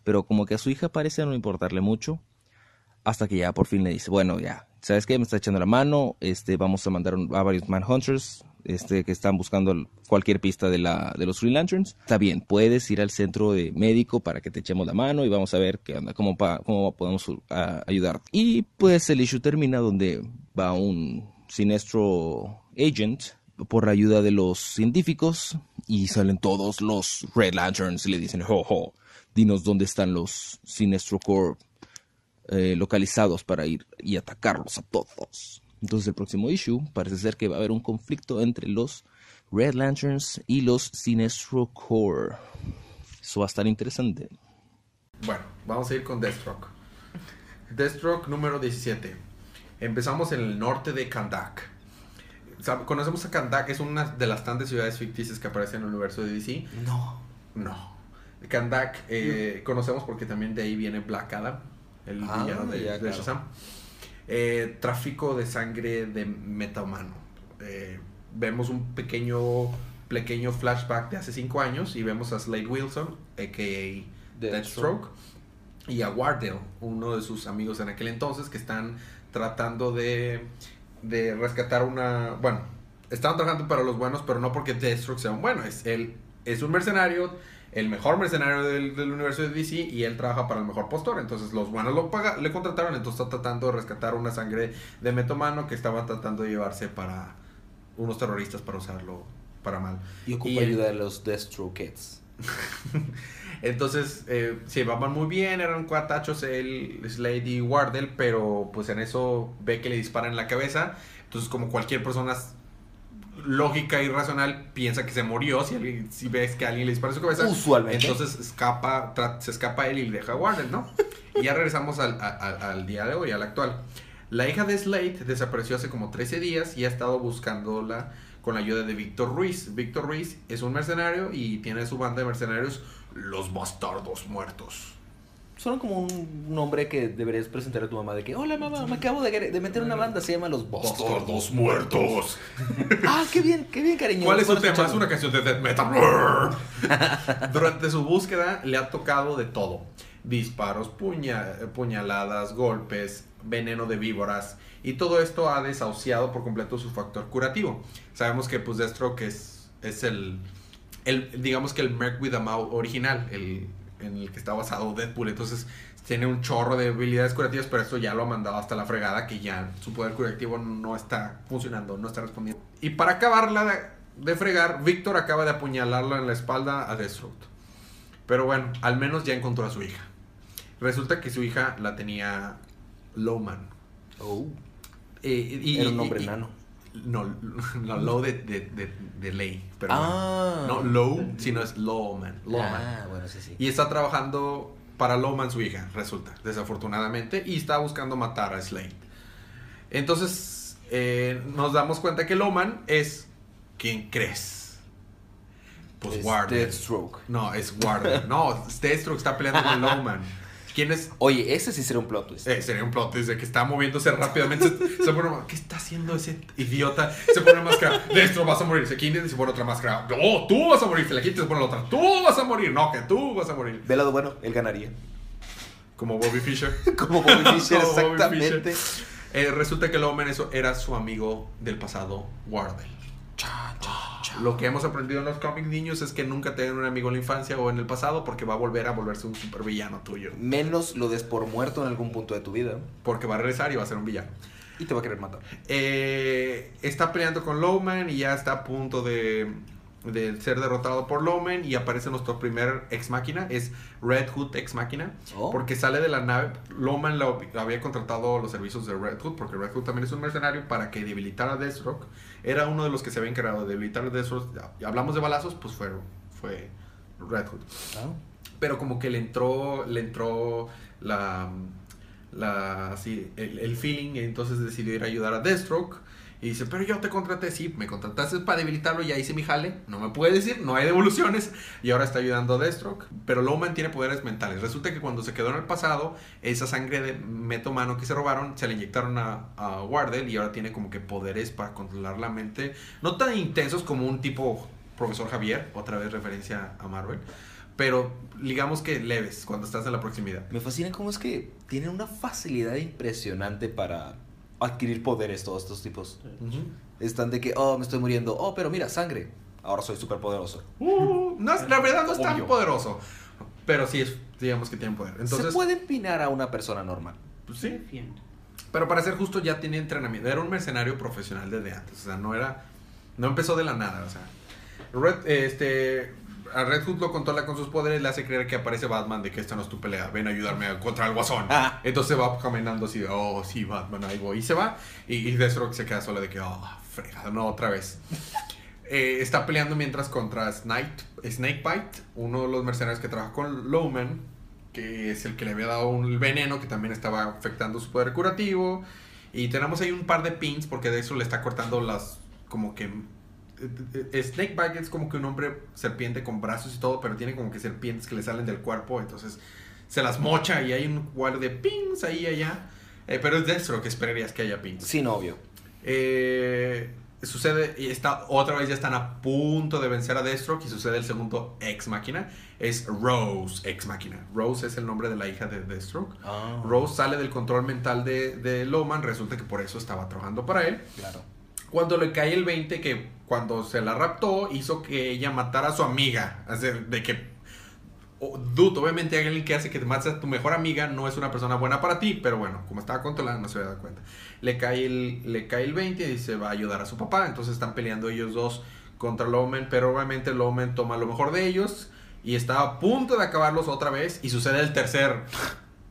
pero como que a su hija parece no importarle mucho. hasta que ya por fin le dice, bueno, ya, ¿sabes qué? Me está echando la mano, este, vamos a mandar un, a varios Manhunters, este, que están buscando cualquier pista de, la, de los Green Lanterns. Está bien, puedes ir al centro de médico para que te echemos la mano y vamos a ver qué onda, cómo, pa, cómo podemos uh, ayudar. Y pues el issue termina donde va un Sinestro Agent por ayuda de los científicos y salen todos los Red Lanterns y le dicen, ho, ho, dinos dónde están los Sinestro Corps eh, localizados para ir y atacarlos a todos. Entonces el próximo issue parece ser que va a haber un conflicto entre los Red Lanterns y los Sinestro Corps. Eso va a estar interesante. Bueno, vamos a ir con Deathstroke. Deathstroke número diecisiete. Empezamos en el norte de Kandak. Conocemos a Kandak, es una de las tantas ciudades ficticias que aparecen en el universo de D C. No. No. Kandak eh, no. Conocemos porque también de ahí viene Black Adam, el ah, villano de, ya, de claro. Shazam. Eh, tráfico de sangre de metahumano. Eh, vemos un pequeño pequeño flashback de hace cinco años y vemos a Slade Wilson, a k a. Deathstroke, y a Wardell, uno de sus amigos en aquel entonces, que están tratando de, de rescatar una... Bueno, están trabajando para los buenos, pero no porque Deathstroke sea un bueno. Es, él, es un mercenario, el mejor mercenario del, del universo de D C, y él trabaja para el mejor postor. Entonces los buenos lo paga, le contrataron, entonces está tratando de rescatar una sangre de metomano que estaba tratando de llevarse para unos terroristas para usarlo para mal. Y ocupa y ayuda él, de los Deathstroke Kids. Entonces eh, se llevaban muy bien, eran cuatachos el Slade y Wardell, pero pues en eso ve que le disparan en la cabeza. Entonces, como cualquier persona lógica y racional, piensa que se murió si, alguien, si ves que alguien le dispara en su cabeza. Usualmente. Entonces escapa, tra- se escapa él y le deja a Wardell, ¿no? Y ya regresamos al, a, a, al día de hoy, al actual. La hija de Slade desapareció hace como trece días y ha estado buscándola con la ayuda de Víctor Ruiz. Víctor Ruiz es un mercenario y tiene su banda de mercenarios, los bastardos muertos. Suena como un nombre que deberías presentar a tu mamá, de que, hola mamá, me acabo de, de meter una banda, se llama Los Bastardos, bastardos Muertos. Ah, qué bien, qué bien, cariño. ¿Cuál es su tema? Es una canción de death metal. Durante su búsqueda le ha tocado de todo. Disparos, puña, puñaladas, golpes, veneno de víboras. Y todo esto ha desahuciado por completo su factor curativo. Sabemos que pues Deathstroke es, es el, el, digamos que el Merc with a Mouth original, el, en el que está basado Deadpool. Entonces tiene un chorro de habilidades curativas, pero esto ya lo ha mandado hasta la fregada, que ya su poder curativo no está funcionando, no está respondiendo. Y para acabarla de, de fregar, Víctor acaba de apuñalarlo en la espalda a Deathstroke. Pero bueno, al menos ya encontró a su hija. Resulta que su hija la tenía Lowman. Oh. Eh, y, Era un hombre y, enano. No, no, Low de, de, de, de ley. Pero ah. bueno, no Low, sino es Lowman. Lowman. Ah, bueno, sí, sí. Y está trabajando para Lowman su hija, resulta, desafortunadamente. Y está buscando matar a Slade. Entonces, eh, nos damos cuenta que Lowman es quien crees. Pues es Wardell. Deathstroke. No, es Wardell. No, Deathstroke está peleando con Lowman. ¿Quién es? Oye, ese sí sería un plot twist. Eh, sería un plot twist de que está moviéndose rápidamente. Se, se pone una, ¿qué está haciendo ese idiota? Se pone una máscara. Deathstroke, vas a morir. Se quita y se pone otra máscara. No, oh, tú vas a morir. Se la quita y se pone la otra. Tú vas a morir. No, que tú vas a morir. Del lado bueno, él ganaría. Como Bobby Fischer. Como Bobby Fischer, Como exactamente. Bobby Fischer. Eh, resulta que Lowman eso era su amigo del pasado, Wardell. Cha, cha, cha. Lo que hemos aprendido en los cómics, niños, es que nunca tengan un amigo en la infancia o en el pasado, porque va a volver a volverse un supervillano tuyo. Menos lo des por muerto en algún punto de tu vida, porque va a regresar y va a ser un villano y te va a querer matar. eh, Está peleando con Lowman y ya está a punto de, de ser derrotado por Lowman. Y aparece nuestro primer ex máquina, es Red Hood ex máquina. Oh. Porque sale de la nave. Lowman lo, lo había contratado los servicios de Red Hood, porque Red Hood también es un mercenario, para que debilitara a Deathstroke. Era uno de los que se había encargado de evitar de esos. Hablamos de balazos, pues fue, fue Red Hood. Oh. Pero como que le entró, le entró la, la así, el, el feeling, y entonces decidió ir a ayudar a Deathstroke. Y dice, pero yo te contraté, sí, me contrataste para debilitarlo, ya hice mi jale, no me puede decir, no hay devoluciones. Y ahora está ayudando a Deathstroke. Pero Lowman tiene poderes mentales. Resulta que cuando se quedó en el pasado, esa sangre de metomano que se robaron, se la inyectaron a, a Wardell. Y ahora tiene como que poderes para controlar la mente. No tan intensos como un tipo profesor Javier, otra vez referencia a Marvel. pero digamos que leves cuando estás a la proximidad. Me fascina cómo es que tienen una facilidad impresionante para adquirir poderes todos estos tipos. Uh-huh. Están de que, oh, me estoy muriendo, oh, pero mira, sangre, ahora soy súper poderoso. Uh, no, la verdad no es tan poderoso, pero sí es, digamos que tienen poder. Entonces, se puede empinar a una persona normal. Pues sí. Pero para ser justo ya tenía entrenamiento. Era un mercenario profesional desde antes. O sea, no era... No empezó de la nada, o sea. Red, este... A Red Hood lo controla con sus poderes. Le hace creer que aparece Batman de que esta no es tu pelea. Ven a ayudarme a contra el guasón. Ah. Entonces va caminando así de... Oh, sí, Batman, ahí voy. Y se va. Y, y Deathstroke se queda sola de que... Oh, fregada, no, otra vez. eh, está peleando mientras contra Snakebite. Uno de los mercenarios que trabaja con Lowman, que es el que le había dado un veneno que también estaba afectando su poder curativo. Y tenemos ahí un par de pins porque de eso le está cortando las... Como que... Snakebite es como que un hombre serpiente con brazos y todo, pero tiene como que serpientes que le salen del cuerpo, entonces se las mocha y hay un guardo de pins ahí y allá. Eh, pero es Deathstroke, que esperarías que haya pins. Sí, no, obvio. Eh... Sucede, y está, otra vez ya están a punto de vencer a Deathstroke. Y sucede el segundo Ex Máquina. Es Rose Ex Máquina. Rose es el nombre de la hija de Deathstroke. Oh. Rose sale del control mental de, de Lowman. Resulta que por eso estaba trabajando para él. Claro. Cuando le cae el veinte, que cuando se la raptó, hizo que ella matara a su amiga. Así de que, oh, dude, obviamente alguien que hace que te mates a tu mejor amiga no es una persona buena para ti. Pero bueno, como estaba controlada, no se había dado cuenta. Le cae, el, le cae el veinte y se va a ayudar a su papá. Entonces están peleando ellos dos contra Lowman. Pero obviamente Lowman toma lo mejor de ellos. Y está a punto de acabarlos otra vez. Y sucede el tercer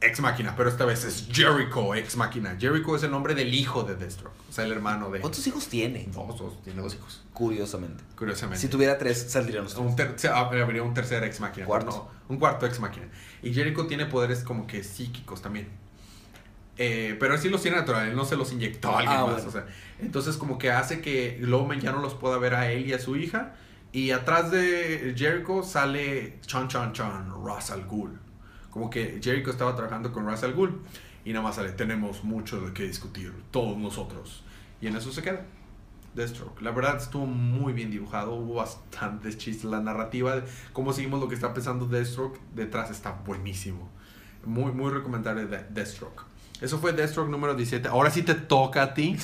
Ex Máquina. Pero esta vez es Jericho Ex Máquina. Jericho es el nombre del hijo de Deathstroke. O sea, el hermano de... ¿Cuántos hijos tiene? Dos, dos. Tiene dos hijos. Curiosamente. Curiosamente. Si tuviera tres, saldrían los tres. Habría un tercer Ex Máquina. ¿Cuarto? No, un cuarto Ex Máquina. Y Jericho tiene poderes como que psíquicos también. Eh, pero él sí los tiene natural, él no se los inyectó a alguien ah, más bueno. O sea, entonces como que hace que Lowman ya no los pueda ver a él y a su hija. Y atrás de Jericho sale Chan Chan Chan Ra's al Ghul. Como que Jericho estaba trabajando con Ra's al Ghul. Y nada más sale, tenemos mucho de qué discutir, todos nosotros. Y en eso se queda Deathstroke. La verdad estuvo muy bien dibujado, hubo bastantes chistes. La narrativa, como seguimos lo que está pensando Deathstroke detrás, está buenísimo. Muy, muy recomendable de Deathstroke. Eso fue Deathstroke número diecisiete. Ahora sí te toca a ti.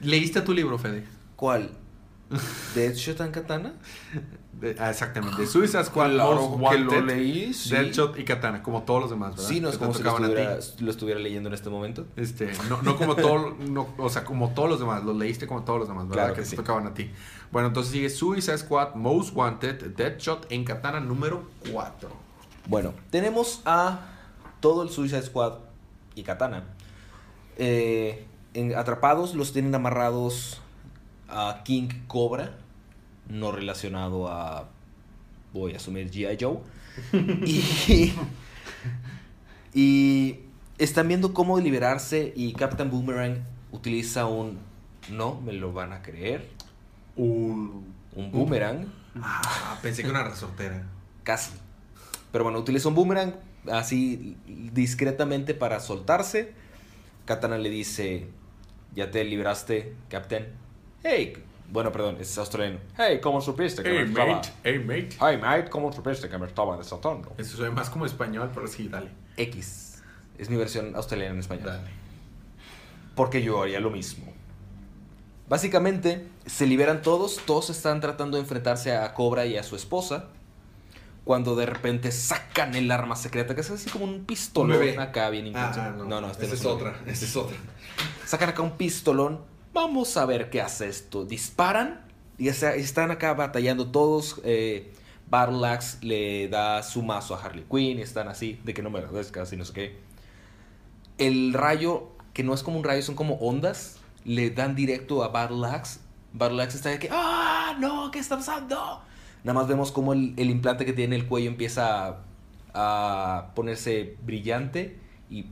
¿Leíste tu libro, Fede? ¿Cuál? ¿Death Shot and Katana? De, ah, exactamente. Suicide Squad. Lo leí. Sí. Death Shot y Katana, como todos los demás, ¿verdad? Sí, no es como si lo estuviera, lo estuviera leyendo en este momento. Este, no, no como todo, no, o sea, como todos los demás. Los leíste como todos los demás, ¿verdad? Claro que, que sí. Te tocaban a ti. Bueno, entonces sigue Suicide Squad, Most Wanted, Death Shot en Katana número cuatro. Bueno, tenemos a todo el Suicide Squad y Katana eh, en, atrapados. Los tienen amarrados a King Cobra, no relacionado a, voy a asumir, G I Joe. y, y están viendo cómo liberarse. Y Captain Boomerang utiliza un... No me lo van a creer. Un, un boomerang. Ah, pensé que una resortera. Casi. Pero bueno, utiliza un boomerang así discretamente para soltarse. Katana le dice: ya te liberaste, Captain. Hey, bueno, perdón, es australiano. Hey, ¿cómo supiste que hey, me mate. estaba? Hey, mate. Hey, mate, ¿cómo supiste que me estaba desatando? Eso suena más como español, pero sí, dale. X. Es mi versión australiana en español. Dale. Porque yo haría lo mismo. Básicamente, se liberan todos. Todos están tratando de enfrentarse a Cobra y a su esposa. Cuando de repente sacan el arma secreta, que es así como un pistolón Bebé. acá, bien intenso. Ah, no, no, no este esa no es, es otra, esa es otra. Sacan acá un pistolón. Vamos a ver qué hace esto. Disparan y están acá batallando todos. Eh, Battle Axe le da su mazo a Harley Quinn. Están así, de que no me agradezcas y no sé qué. El rayo, que no es como un rayo, son como ondas, le dan directo a Battle Axe. Battle Axe está de que, ¡ah, no! ¿Qué está pasando? Nada más vemos cómo el, el implante que tiene en el cuello empieza a, a ponerse brillante y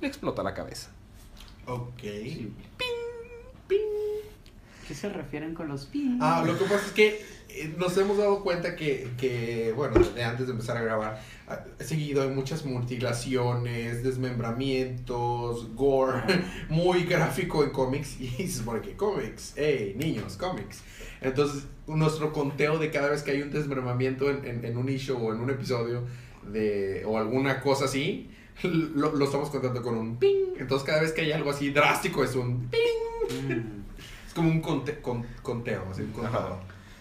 le explota la cabeza. Ok. Sí. Ping, ping. qué se refieren con los pies? Ah, lo que pasa es que nos hemos dado cuenta que, que bueno, desde antes de empezar a grabar, seguido hay muchas mutilaciones, desmembramientos, gore, muy gráfico en cómics. Y se supone que cómics, hey, niños, cómics. Entonces, nuestro conteo de cada vez que hay un desmembramiento en, en, en un issue o en un episodio de, o alguna cosa así, lo, lo estamos contando con un ping. Entonces, cada vez que hay algo así drástico es un ping. Mm. Es como un conte, con, conteo, así, un contador.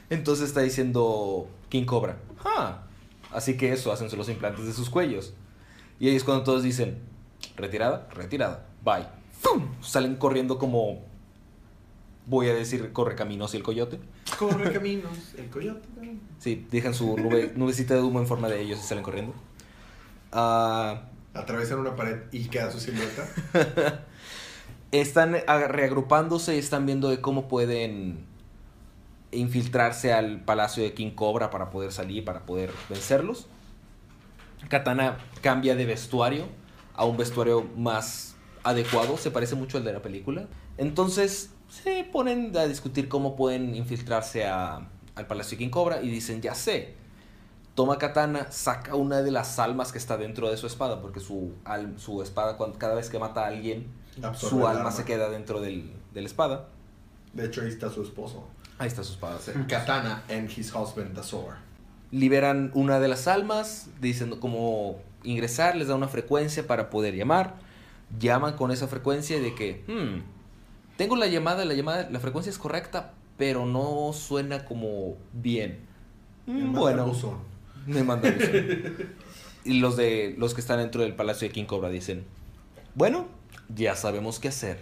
Entonces está diciendo King Cobra, ah, así que eso, hácense los implantes de sus cuellos. Y ahí es cuando todos dicen, retirada, retirada, bye. ¡Fum! Salen corriendo como, voy a decir, correcaminos y el coyote. Correcaminos, el coyote también. Sí, dejan su nube, nubecita de humo en forma de ellos y salen corriendo. Uh, Atravesan una pared y queda su silueta. Están reagrupándose y están viendo de cómo pueden infiltrarse al palacio de King Cobra para poder salir, para poder vencerlos. Katana cambia de vestuario a un vestuario más adecuado, se parece mucho al de la película. Entonces se ponen a discutir cómo pueden infiltrarse a, al palacio de King Cobra y dicen, ya sé. Toma Katana, saca una de las almas que está dentro de su espada, porque su, al, su espada, cuando, cada vez que mata a alguien, absorbe su alma, alma se queda dentro del, de la espada. De hecho, ahí está su esposo. Ahí está su espada. Katana and his husband, the sword. Liberan una de las almas, dicen cómo ingresar, les da una frecuencia para poder llamar. Llaman con esa frecuencia de que, hmm, tengo la llamada, la llamada, la frecuencia es correcta, pero no suena como bien. Me manda bueno, buzón. Me manda buzón. Y los, de, los que están dentro del palacio de King Cobra dicen, bueno, ya sabemos qué hacer.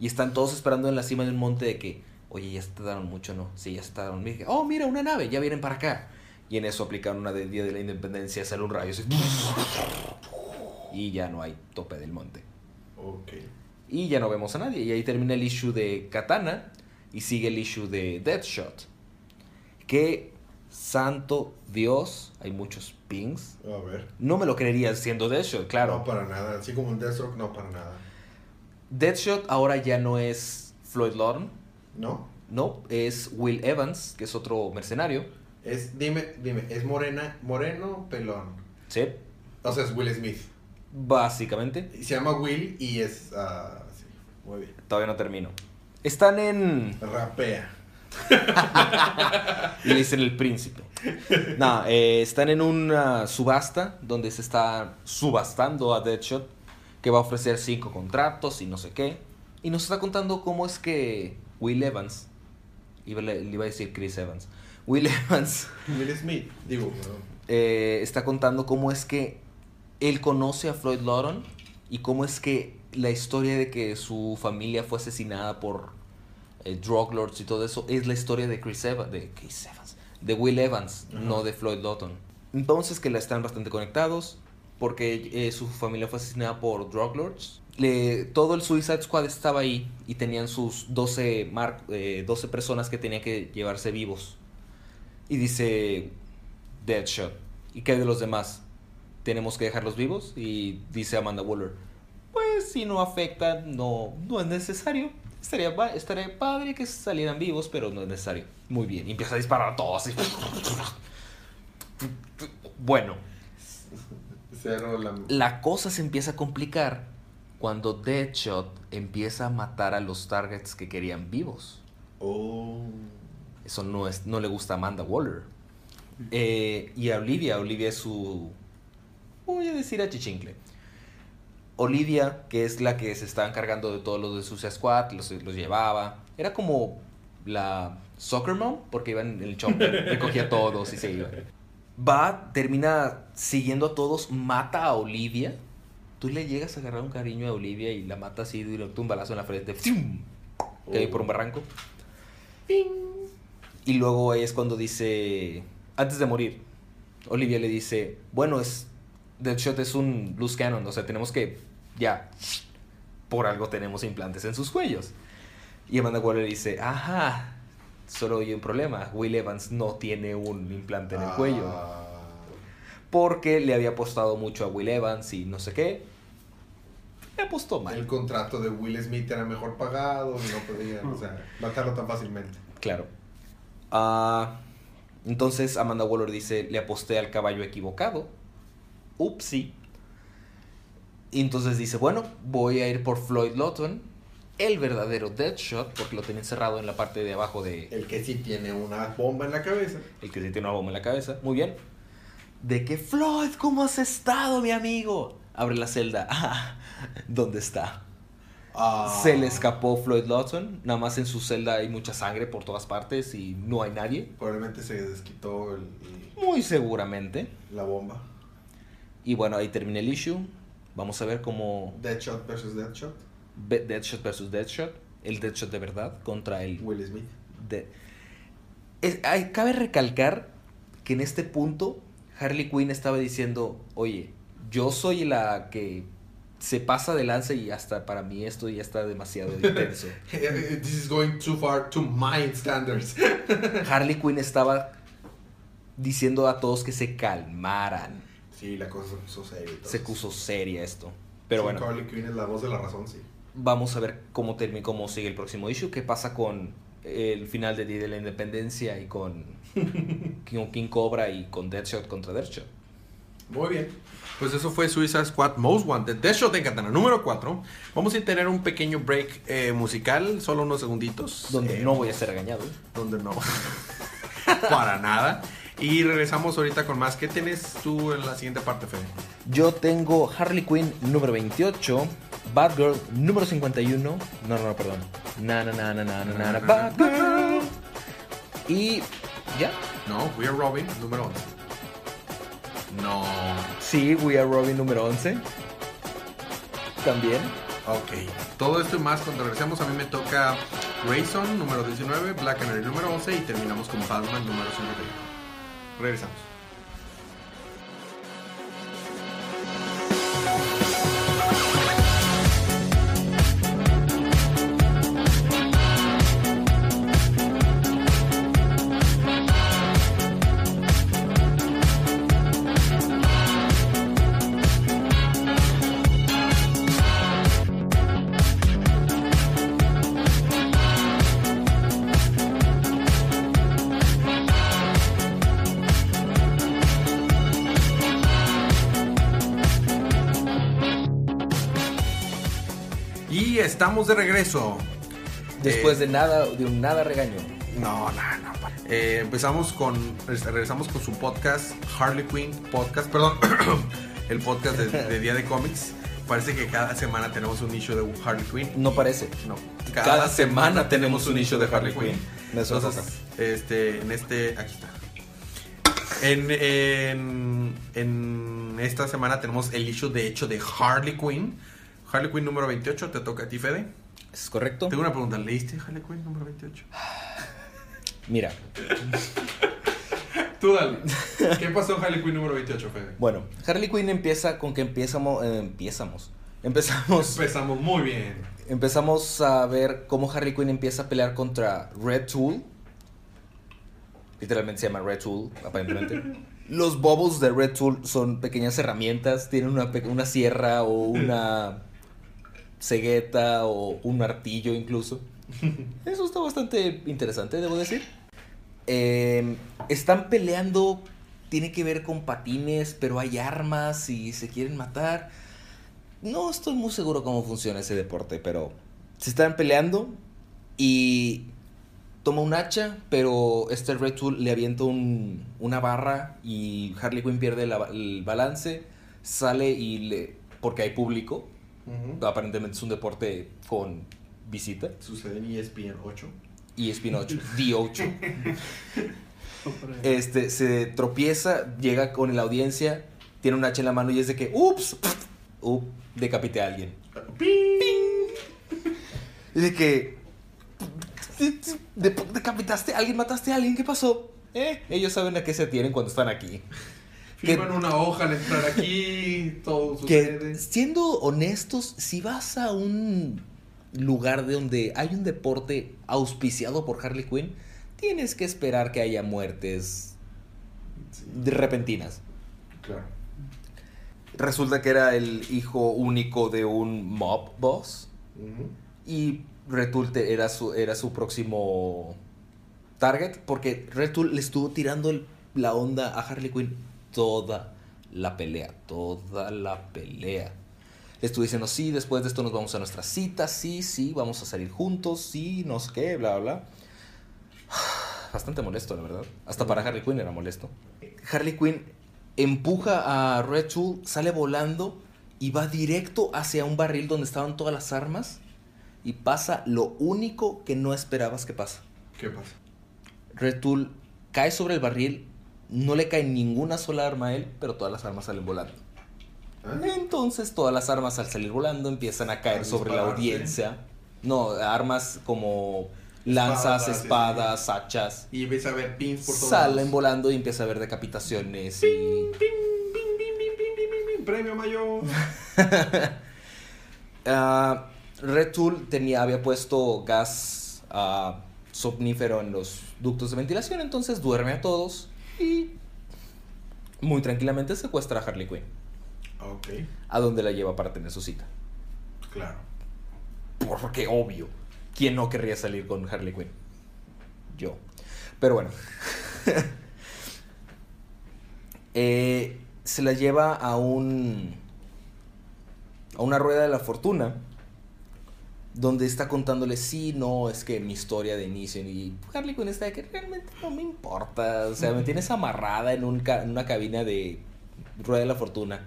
Y están todos esperando en la cima del monte de que, oye, ya se tardaron mucho, ¿no? Sí, ya se tardaron. Dije, oh, mira, una nave, ya vienen para acá. Y en eso aplicaron una del Día de la Independencia, sale un rayo. Así, y ya no hay tope del monte. Ok. Y ya no vemos a nadie. Y ahí termina el issue de Katana y sigue el issue de Deathshot. Que, santo Dios, hay muchos pings. A ver. No me lo creería siendo Deathshot, claro. No, para nada. Así como un Deathstroke, no, para nada. Deathshot ahora ya no es Floyd Lawton. No, no, es Will Evans, que es otro mercenario. Es, dime, dime, es morena, moreno, pelón. Sí. O sea, es Will Smith. Básicamente. Se llama Will y es, uh, sí, muy bien. Todavía no termino. Están en... Rapea. Y le dicen el príncipe. No, eh, están en una subasta donde se está subastando a Deathshot, que va a ofrecer cinco contratos y no sé qué. Y nos está contando cómo es que Will Evans, iba, le iba a decir Chris Evans, Will Evans, Will Smith, digo, eh, está contando cómo es que él conoce a Floyd Lawton y cómo es que la historia de que su familia fue asesinada por eh, drug lords y todo eso es la historia de Chris Evans, de Chris Evans, de Will Evans, uh-huh. No de Floyd Lawton. Entonces que la están bastante conectados porque eh, su familia fue asesinada por drug lords. Le, todo el Suicide Squad estaba ahí y tenían sus doce, mar, eh, doce personas que tenían que llevarse vivos. Y dice Deathshot, ¿y qué de los demás? ¿Tenemos que dejarlos vivos? Y dice Amanda Waller, pues si no afecta, no, no es necesario. Estaría, estaría padre que salieran vivos, pero no es necesario. Muy bien, y empieza a disparar a todos. Y... bueno, la... la cosa se empieza a complicar cuando Deathshot empieza a matar a los targets que querían vivos. Oh. Eso no, es, no le gusta a Amanda Waller. Eh, y a Olivia. Olivia es su... voy a decir a chichincle. Olivia, que es la que se estaba encargando de todos los de Suicide Squad, los, los llevaba. Era como la soccer mom, porque iba en el chopper, recogía a todos y se iba. Va, termina siguiendo a todos, mata a Olivia. Tú le llegas a agarrar un cariño a Olivia y la mata así, y le tumba un balazo en la frente. ¡Pum! Cae por un barranco. ¡Ping! Y luego es cuando dice... antes de morir, Olivia le dice... bueno, es Deathshot es un loose cannon. O sea, tenemos que... ya. Por algo tenemos implantes en sus cuellos. Y Amanda Waller le dice... ajá. Solo hay un problema. Will Evans no tiene un implante en el cuello. Ah. Porque le había apostado mucho a Will Evans y no sé qué. le apostó mal. El contrato de Will Smith era mejor pagado, no podían, o sea, matarlo tan fácilmente. Claro. Ah... Uh... Entonces Amanda Waller dice, le aposté al caballo equivocado. Upsi. Y entonces dice, bueno, voy a ir por Floyd Lawton, el verdadero Deadshot, porque lo tenía encerrado en la parte de abajo de... El que sí tiene una bomba en la cabeza. El que sí tiene una bomba en la cabeza, muy bien. De que, Floyd, ¿cómo has estado, mi amigo? Abre la celda. Ah, ¿dónde está? Ah. Se le escapó Floyd Lawton. Nada más en su celda hay mucha sangre por todas partes y no hay nadie. Probablemente se desquitó el, el... Muy seguramente. La bomba. Y bueno, ahí termina el issue. Vamos a ver cómo... Deadshot versus Deadshot. Be- Deadshot versus Deadshot. El Deadshot de verdad contra el... Will Smith. De... Es, hay, cabe recalcar que en este punto Harley Quinn estaba diciendo, oye, yo soy la que... se pasa de lanza y hasta para mí esto ya está demasiado intenso. This is going too far to my standards. Harley Quinn estaba diciendo a todos que se calmaran. Sí, la cosa se puso seria. Se puso seria esto. Pero sí, bueno. Harley Quinn es la voz de la razón, sí. Vamos a ver cómo termina, cómo sigue el próximo issue, qué pasa con el final de Día de la Independencia y con King Cobra y con Deadshot contra Deadshot. Muy bien, pues eso fue Suicide Squad Most Wanted, Deadshot en katana número cuatro. Vamos a tener un pequeño break eh, musical, solo unos segunditos. Donde eh, no voy a ser regañado. Donde no, para nada. Y regresamos ahorita con más. ¿Qué tienes tú en la siguiente parte, Fede? Yo tengo Harley Quinn número veintiocho, Batgirl número cincuenta y uno. No, no, no, perdón. Na, na, na, na, na, na, na, na, Batgirl. Y ya. No, We Are Robin número once. No. Sí, We Are Robin número once. También. Ok. Todo esto y más cuando regresemos. A mí me toca Grayson número diecinueve, Black Canary número once y terminamos con Batman número cincuenta y uno. Regresamos. Estamos de regreso. Después eh, de nada, de un nada regaño. No, no, no. Eh, empezamos con, regresamos con su podcast, Harley Quinn Podcast, perdón, el podcast de, de Día de Cómics. Parece que cada semana tenemos un nicho de Harley Quinn. No parece. No. Cada, cada semana, semana tenemos un nicho de Harley Quinn. Quinn. Entonces, este, en este, aquí está. En, en, en esta semana tenemos el nicho de hecho de Harley Quinn. Harley Quinn número veintiocho, te toca a ti, Fede. Es correcto. Tengo una pregunta, ¿leíste Harley Quinn número veintiocho? Mira. Tú dale. ¿Qué pasó en Harley Quinn número veintiocho, Fede? Bueno, Harley Quinn empieza con que empiezamos... Eh, empezamos. Empezamos... Empezamos muy bien. Empezamos a ver cómo Harley Quinn empieza a pelear contra Red Tool. Literalmente se llama Red Tool, aparentemente. Los bobos de Red Tool son pequeñas herramientas. Tienen una, una sierra o una... cegueta o un martillo incluso. Eso está bastante interesante, debo decir. Eh, están peleando, tiene que ver con patines, pero hay armas y se quieren matar. No estoy muy seguro cómo funciona ese deporte, pero se están peleando y toma un hacha, pero este Red Tool le avienta un, una barra y Harley Quinn pierde la, el balance, sale y le... porque hay público. Uh-huh. Aparentemente es un deporte con visita. Sucede en E S P N ocho. E S P N ocho, D ocho. Este, se tropieza, llega con la audiencia, tiene un hacha en la mano y es de que ups, up, decapité a alguien. ¡Ping! Es de que decapitaste a alguien, mataste a alguien, ¿qué pasó? ¿Eh? Ellos saben a qué se atienen cuando están aquí. Firman una hoja al entrar aquí, todo sucede. Siendo honestos, si vas a un lugar de donde hay un deporte auspiciado por Harley Quinn, tienes que esperar que haya muertes sí. repentinas. Claro. Resulta que era el hijo único de un mob boss. Uh-huh. Y Red Tool te, era, su, era su próximo target, porque Red Tool le estuvo tirando el, la onda a Harley Quinn toda la pelea. Toda la pelea. Le estuvo diciendo, sí, después de esto nos vamos a nuestra cita. Sí, sí, vamos a salir juntos. Sí, no sé qué, bla, bla. Bastante molesto, la verdad. Hasta para Harley Quinn era molesto. Harley Quinn empuja a Red Tool, sale volando y va directo hacia un barril donde estaban todas las armas. Y pasa lo único que no esperabas que pasa. ¿Qué pasa? Red Tool cae sobre el barril. No le cae ninguna sola arma a él, pero todas las armas salen volando. ¿Ah? Entonces todas las armas al salir volando empiezan a caer sobre la audiencia. No, armas como lanzas, espadas, espadas, hachas. Y empieza a ver pins por todos lados. Salen volando y empieza a ver decapitaciones. Ping, y... ping, ping, ping, ping, ping, ping, premio mayor. Ah... uh, Red Tool tenía, había puesto gas uh, somnífero en los ductos de ventilación, entonces duerme a todos y muy tranquilamente secuestra a Harley Quinn. Okay. A donde la lleva para tener su cita. Claro. Porque obvio, ¿quién no querría salir con Harley Quinn? Yo. Pero bueno. eh, se la lleva a un a una rueda de la fortuna, donde está contándole, sí, no, es que mi historia de inicio, y Harley Quinn está de que realmente no me importa, o sea, me tienes amarrada en, un ca- en una cabina de Rueda de la Fortuna,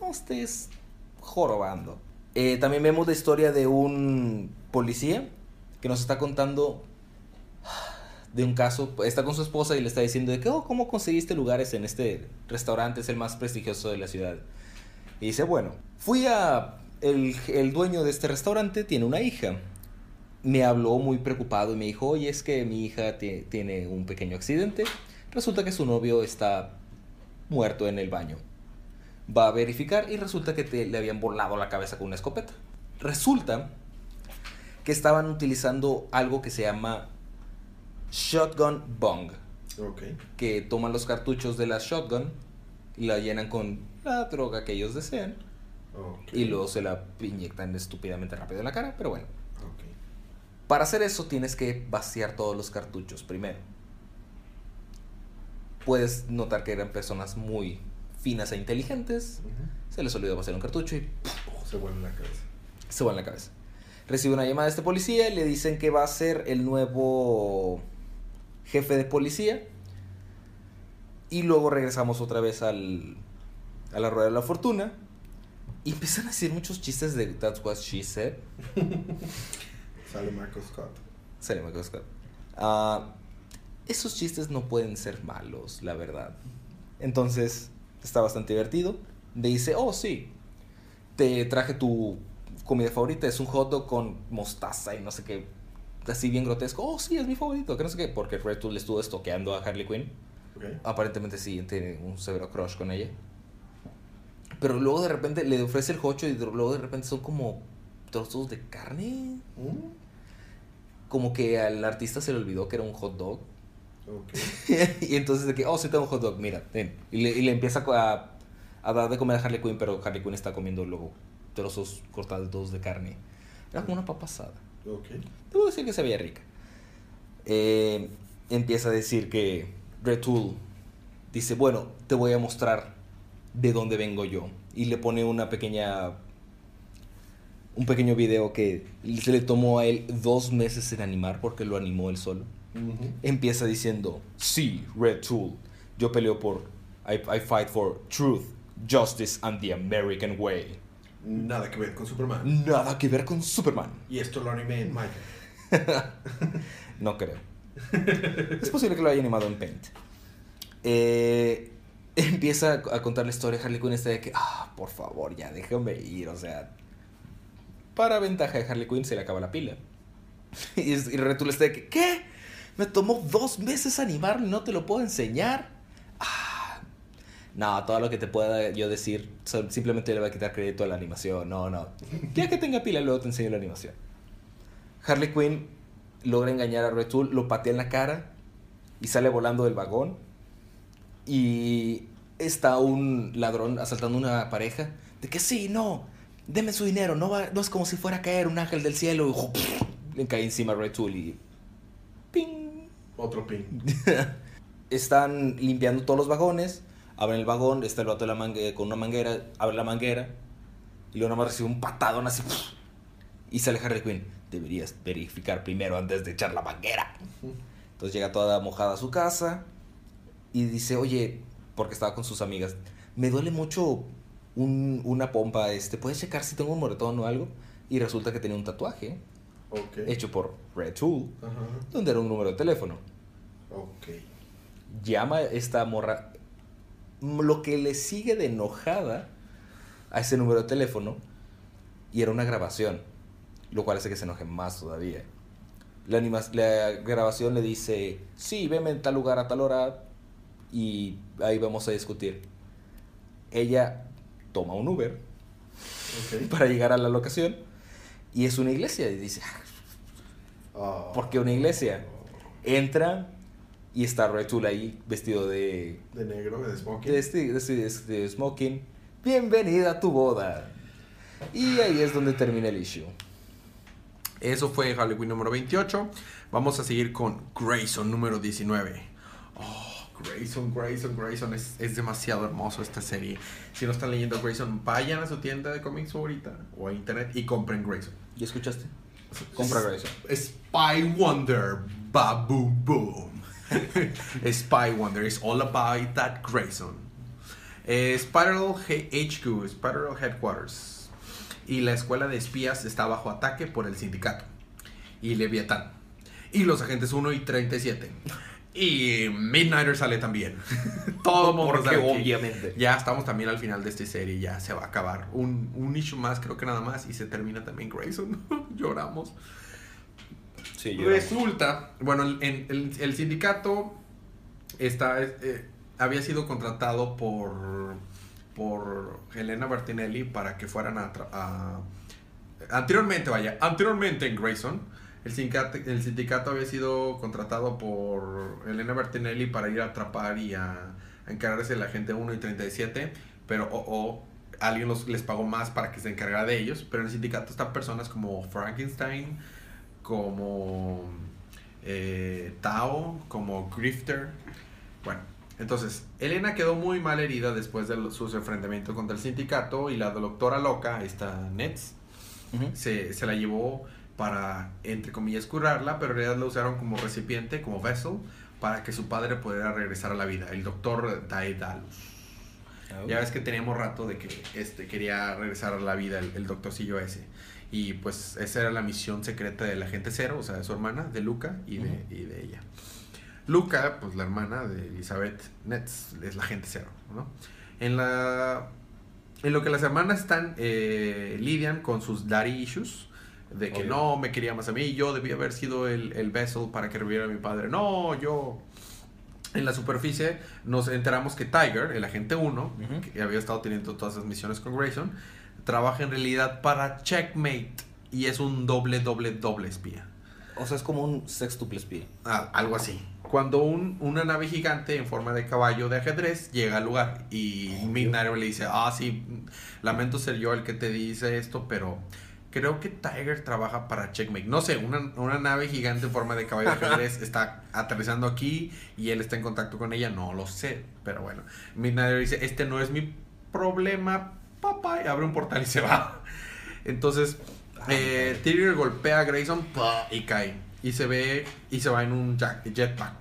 no estés jorobando. Eh, también vemos la historia de un policía que nos está contando de un caso, está con su esposa y le está diciendo de que, oh, ¿cómo conseguiste lugares en este restaurante? Es el más prestigioso de la ciudad. Y dice, bueno, fui a... El, el dueño de este restaurante tiene una hija. Me habló muy preocupado y me dijo, oye, es que mi hija t- tiene un pequeño accidente. Resulta que su novio está muerto en el baño. Va a verificar y resulta que te, le habían volado la cabeza con una escopeta. Resulta que estaban utilizando algo que se llama shotgun bung. Okay. Que toman los cartuchos de la shotgun y la llenan con la droga que ellos desean. Okay. Y luego se la inyectan estúpidamente rápido en la cara, pero bueno. Okay. Para hacer eso tienes que vaciar todos los cartuchos primero. Puedes notar que eran personas muy finas e inteligentes. Uh-huh. Se les olvidó vaciar un cartucho y ¡pum! Se vuelve en la cabeza. Se vuelve en la cabeza. Recibe una llamada de este policía y le dicen que va a ser el nuevo jefe de policía. Y luego regresamos otra vez al, a la Rueda de la Fortuna. Y empiezan a decir muchos chistes de That's What She Said. Sale Michael Scott. Sale Michael Scott. Uh, esos chistes no pueden ser malos, la verdad. Entonces, está bastante divertido. Le dice, oh, sí, te traje tu comida favorita. Es un hot dog con mostaza y no sé qué. Así bien grotesco. Oh, sí, es mi favorito. Que no sé qué. Porque Red Tool le estuvo estoqueando a Harley Quinn. Okay. Aparentemente sí, tiene un severo crush con ella. Pero luego de repente le ofrece el jocho y luego de repente son como trozos de carne. ¿Mm? Como que al artista se le olvidó que era un hot dog. Okay. Y entonces de que, oh, sí tengo un hot dog, mira, ten. Y le, y le empieza a, a dar de comer a Harley Quinn, pero Harley Quinn está comiendo luego trozos cortados de carne. Era como una papa asada. Okay. Debo decir que se veía rica. Eh, empieza a decir que Red Tool dice, bueno, te voy a mostrar de dónde vengo yo, y le pone una pequeña un pequeño video que se le tomó a él dos meses en animar porque lo animó él solo. Uh-huh. Empieza diciendo, sí, Red Tool, yo peleo por I, I fight for truth, justice and the American way. Nada que ver con Superman. Nada que ver con Superman. Y esto lo animé en Michael. No creo. Es posible que lo haya animado en Paint. Eh... Empieza a contar la historia de Harley Quinn esta de que, ah, por favor, ya déjame ir, o sea, para ventaja de Harley Quinn se le acaba la pila. Y, y Red Tool está de que, ¿qué? Me tomó dos meses animarlo y no te lo puedo enseñar. Ah, no, todo lo que te pueda yo decir, simplemente le va a quitar crédito a la animación, no, no. Ya que tenga pila, luego te enseño la animación. Harley Quinn logra engañar a Red Tool, lo patea en la cara y sale volando del vagón. Y está un ladrón asaltando una pareja, de que sí, no, deme su dinero, no va, no es como si fuera a caer un ángel del cielo, y ¡pum! Le cae encima Red Tool y ¡ping! Otro ping. Están limpiando todos los vagones, abren el vagón, está el vato de la mangue- con una manguera, abre la manguera, y luego nada más recibe un patadón así, ¡pum! Y sale Harley Quinn. Deberías verificar primero antes de echar la manguera. Uh-huh. Entonces llega toda mojada a su casa y dice, oye, porque estaba con sus amigas, me duele mucho un, una pompa, este, ¿puedes checar si tengo un moretón o algo? Y resulta que tenía un tatuaje, okay, hecho por Red Tool, uh-huh, donde era un número de teléfono. Okay. Llama esta morra, lo que le sigue de enojada a ese número de teléfono, y era una grabación, lo cual hace que se enoje más todavía. La, anima- la grabación le dice, sí, veme en tal lugar a tal hora y ahí vamos a discutir. Ella toma un Uber, okay, para llegar a la locación, y es una iglesia. Y dice, oh, ¿por qué una iglesia? Entra y está Red Tool ahí vestido de... de negro, de smoking. De, de, de, de, de smoking. Bienvenida a tu boda. Y ahí es donde termina el issue. Eso fue Halloween número veintiocho. Vamos a seguir con Grayson número diecinueve. Oh, Grayson, Grayson, Grayson. Es, es demasiado hermoso esta serie. Si no están leyendo Grayson, vayan a su tienda de cómics favorita o a internet y compren Grayson. ¿Ya escuchaste? Compra Grayson. Spy Wonder. Ba boom boom. Spy Wonder. It's all about that Grayson. Eh, Spiral H Q. Spiral Headquarters. Y la escuela de espías está bajo ataque por el sindicato y Leviatán y los agentes uno y treinta y siete y Midnighter sale también. Todo mundo porque sale obviamente aquí. Ya estamos también al final de esta serie, ya se va a acabar un, un issue más, creo que nada más, y se termina también Grayson. Lloramos. Sí, lloramos. Resulta, bueno, en, en, el, el sindicato está, eh, había sido contratado por por Helena Bertinelli para que fueran a, tra- a... anteriormente, vaya, anteriormente en Grayson, el sindicato, el sindicato había sido contratado por Helena Bertinelli para ir a atrapar y a, a encargarse de la gente uno y treinta y siete, pero o oh, oh, alguien los, les pagó más para que se encargara de ellos, pero en el sindicato están personas como Frankenstein, como eh, Tao, como Grifter, bueno. Entonces, Helena quedó muy mal herida después de sus enfrentamientos contra el sindicato y la doctora loca, esta Nets, uh-huh, se, se la llevó para, entre comillas, curarla, pero en realidad la usaron como recipiente, como vessel, para que su padre pudiera regresar a la vida, el doctor Daedalus. Oh. Ya ves que teníamos rato de que este quería regresar a la vida el, el doctorcillo ese. Y pues esa era la misión secreta de la gente cero, o sea, de su hermana, de Luca y de, uh-huh, y de ella. Luca, pues la hermana de Elizabeth Nets, es la gente cero, ¿no? En la en lo que las hermanas están eh, lidian con sus daddy issues, de que obvio, no, me quería más a mí, yo debía haber sido el, el vessel para que reviviera a mi padre. No, yo... En la superficie nos enteramos que Tiger, el agente uno, uh-huh, que había estado teniendo todas esas misiones con Grayson, trabaja en realidad para Checkmate y es un doble, doble, doble espía. O sea, es como un sextuple espía. Ah, algo así. Cuando un, una nave gigante en forma de caballo de ajedrez llega al lugar y oh, Midnighter le dice, ah, sí, lamento ser yo el que te dice esto, pero creo que Tiger trabaja para Checkmate. No sé, una, una nave gigante en forma de caballo de ajedrez está aterrizando aquí y él está en contacto con ella, no lo sé, pero bueno. Midnighter dice, este no es mi problema, papá, y abre un portal y se va. Entonces... Eh, Tyrion golpea a Grayson y cae y se ve y se va en un jetpack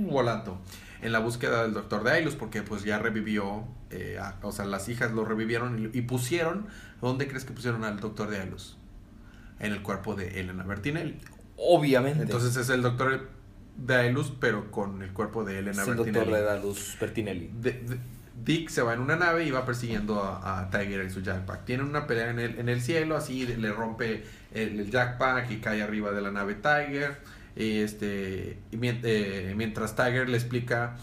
volando en la búsqueda del doctor Daedalus, porque pues ya revivió, eh, a, o sea, las hijas lo revivieron y, y pusieron, ¿dónde crees que pusieron al doctor Daedalus? En el cuerpo de Helena Bertinelli, obviamente. Entonces es el doctor Daedalus pero con el cuerpo de Helena Bertinelli. El doctor Daedalus Bertinelli. De, de, Dick se va en una nave y va persiguiendo a, a Tiger en su jackpack. Tienen una pelea en el, en el cielo, así le rompe el, el jackpack y cae arriba de la nave Tiger. Este, y mient- eh, mientras Tiger le explica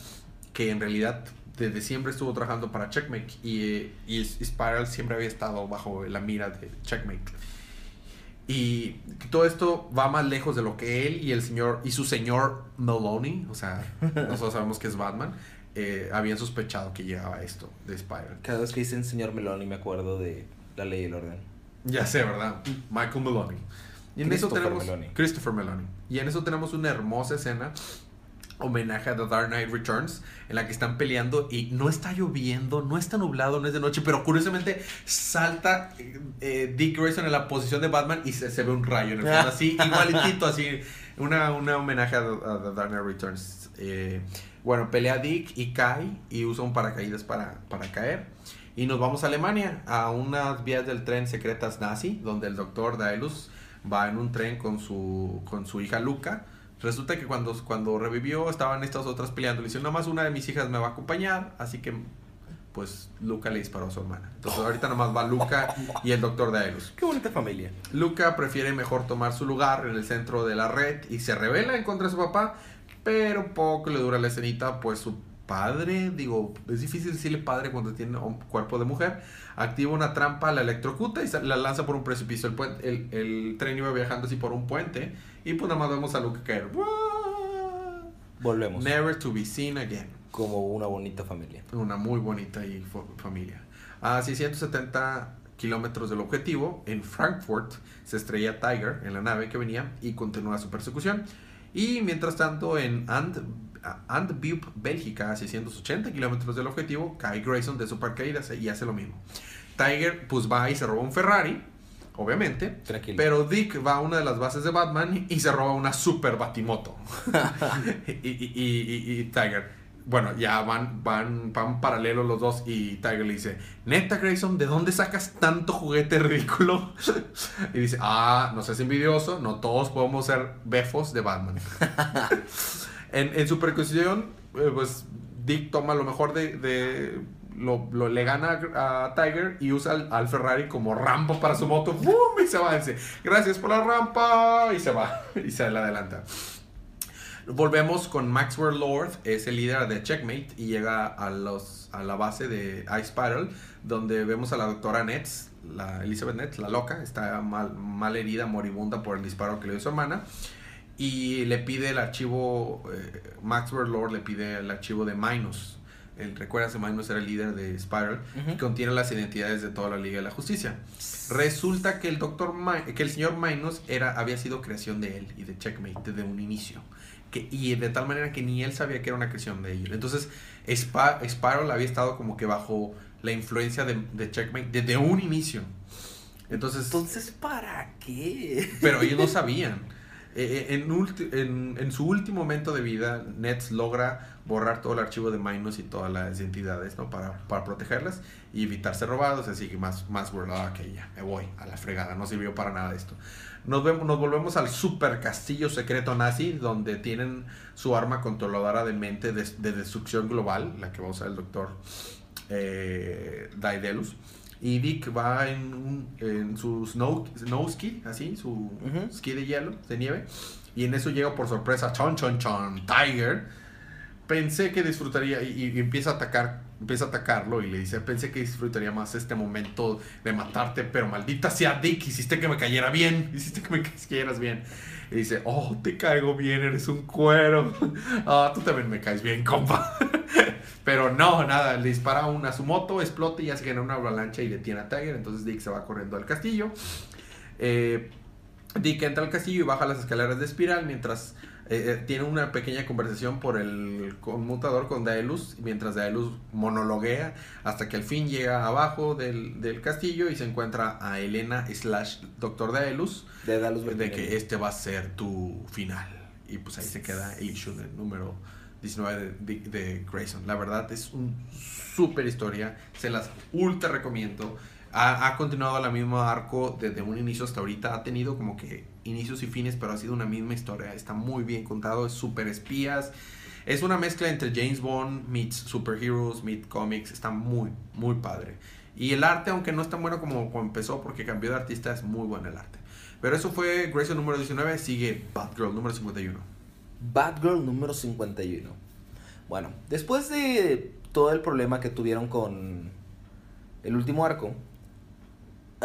que en realidad desde siempre estuvo trabajando para Checkmate y, y Spiral siempre había estado bajo la mira de Checkmate. Y todo esto va más lejos de lo que él y el señor y su señor Maloney, o sea, nosotros sabemos que es Batman. eh, habían sospechado que llegaba esto de Spider-Man. Cada vez que dicen señor Meloni me acuerdo de La Ley y el Orden. Ya sé, ¿verdad? Michael Meloni. Y en eso tenemos Meloni. Christopher Meloni. Y en eso tenemos una hermosa escena homenaje a The Dark Knight Returns, en la que están peleando y no está lloviendo, no está nublado, no es de noche, pero curiosamente salta eh, Dick Grayson en la posición de Batman y se, se ve un rayo en el fondo, así igualitito, así una, una homenaje a, a The Dark Knight Returns. Eh, bueno, pelea Dick y cae y usa un paracaídas para, para caer. Y nos vamos a Alemania, a unas vías del tren secretas nazi, donde el doctor Daedalus va en un tren con su, con su hija Luca. Resulta que cuando, cuando revivió estaban estas otras peleando. Le dice, nomás una de mis hijas me va a acompañar. Así que, pues, Luca le disparó a su hermana. Entonces, ahorita nomás va Luca y el doctor Daedalus. Qué bonita familia. Luca prefiere mejor tomar su lugar en el centro de la red y se rebela en contra de su papá. Pero poco le dura la escenita, pues su padre, digo, es difícil decirle padre cuando tiene un cuerpo de mujer, activa una trampa, la electrocuta y la lanza por un precipicio. El, puente, el, el tren iba viajando así por un puente y pues nada más vemos a Luke caer. Volvemos. Never to be seen again. Como una bonita familia. Una muy bonita y familia. A seiscientos setenta kilómetros del objetivo, en Frankfurt, se estrella Tiger en la nave que venía y continúa su persecución. Y mientras tanto, en And... Antwerp, Bélgica, a seiscientos ochenta kilómetros del objetivo, cae Grayson de su paracaídas y hace lo mismo. Tiger pues va y se roba un Ferrari, obviamente. Tranquilo. Pero Dick va a una de las bases de Batman y se roba una super batimoto. y, y, y, y, y Tiger, bueno, ya van, van, van paralelos los dos y Tiger le dice, neta Grayson, ¿de dónde sacas tanto juguete ridículo? Y dice, ah, no seas envidioso, no todos podemos ser befos de Batman. En, en su percusión, eh, pues Dick toma lo mejor de... de lo, lo le gana a, a Tiger y usa al, al Ferrari como rampa para su moto. ¡Bum! Y se va. Dice, gracias por la rampa. Y se va. Y se le adelanta. Volvemos con Maxwell Lord, es el líder de Checkmate, y llega a, los, a la base de Ice Battle, donde vemos a la doctora Nets, la Elizabeth Nets, la loca. Está mal, mal herida, moribunda por el disparo que le dio su hermana. Y le pide el archivo, eh, Maxwell Lord le pide el archivo de Minos. El, recuerdas que Minos era el líder de Spiral, uh-huh, y contiene las identidades de toda la Liga de la Justicia. Resulta que el doctor Mi- que el señor Minos era, había sido creación de él y de Checkmate desde un inicio. Que, y de tal manera que ni él sabía que era una creación de ellos. Entonces, Sp- Spiral había estado como que bajo la influencia de, de Checkmate desde un inicio. Entonces, Entonces, ¿para qué? Pero ellos no sabían. En, ulti- en, en su último momento de vida, Nets logra borrar todo el archivo de Minos y todas las entidades, ¿no? Para, para protegerlas y evitar ser robados. Así que más, más burlada que ella. Me voy a la fregada, no sirvió para nada esto. Nos, vemos, nos volvemos al super castillo secreto nazi, donde tienen su arma controladora de mente de, de destrucción global, la que va a usar el doctor eh, Daedalus. Y Dick va en, un, en su snow, snow ski, así, su uh-huh. ski de hielo, de nieve. Y en eso llega por sorpresa, chon, chon, chon, Tiger. Pensé que disfrutaría, y, y empieza a atacar, empieza a atacarlo y le dice, pensé que disfrutaría más este momento de matarte, pero maldita sea Dick, hiciste que me cayera bien, hiciste que me cayeras bien. Y dice, oh, te caigo bien, eres un cuero. Ah, oh, tú también me caes bien, compa. Pero no, nada, le dispara una a su moto, explota y hace generar una avalancha y detiene a Tiger. Entonces Dick se va corriendo al castillo. Eh, Dick entra al castillo y baja las escaleras de espiral mientras eh, tiene una pequeña conversación por el conmutador con Daedalus, mientras Daedalus monologuea hasta que al fin llega abajo del, del castillo y se encuentra a Elena slash Doctor Daedalus de, de que este va a ser tu final. Y pues ahí se queda el issue del número diecinueve de, de, de Grayson. La verdad es un super historia, se las ultra recomiendo. Ha, ha continuado la misma arco desde un inicio hasta ahorita, ha tenido como que inicios y fines, pero ha sido una misma historia. Está muy bien contado, es super espías, es una mezcla entre James Bond meets superheroes, meets comics. Está muy, muy padre. Y el arte, aunque no es tan bueno como, como empezó, porque cambió de artista, es muy bueno el arte. Pero eso fue Grayson número diecinueve, sigue Batgirl número cincuenta y uno. Batgirl número cincuenta y uno. Bueno, después de todo el problema que tuvieron con el último arco, uh,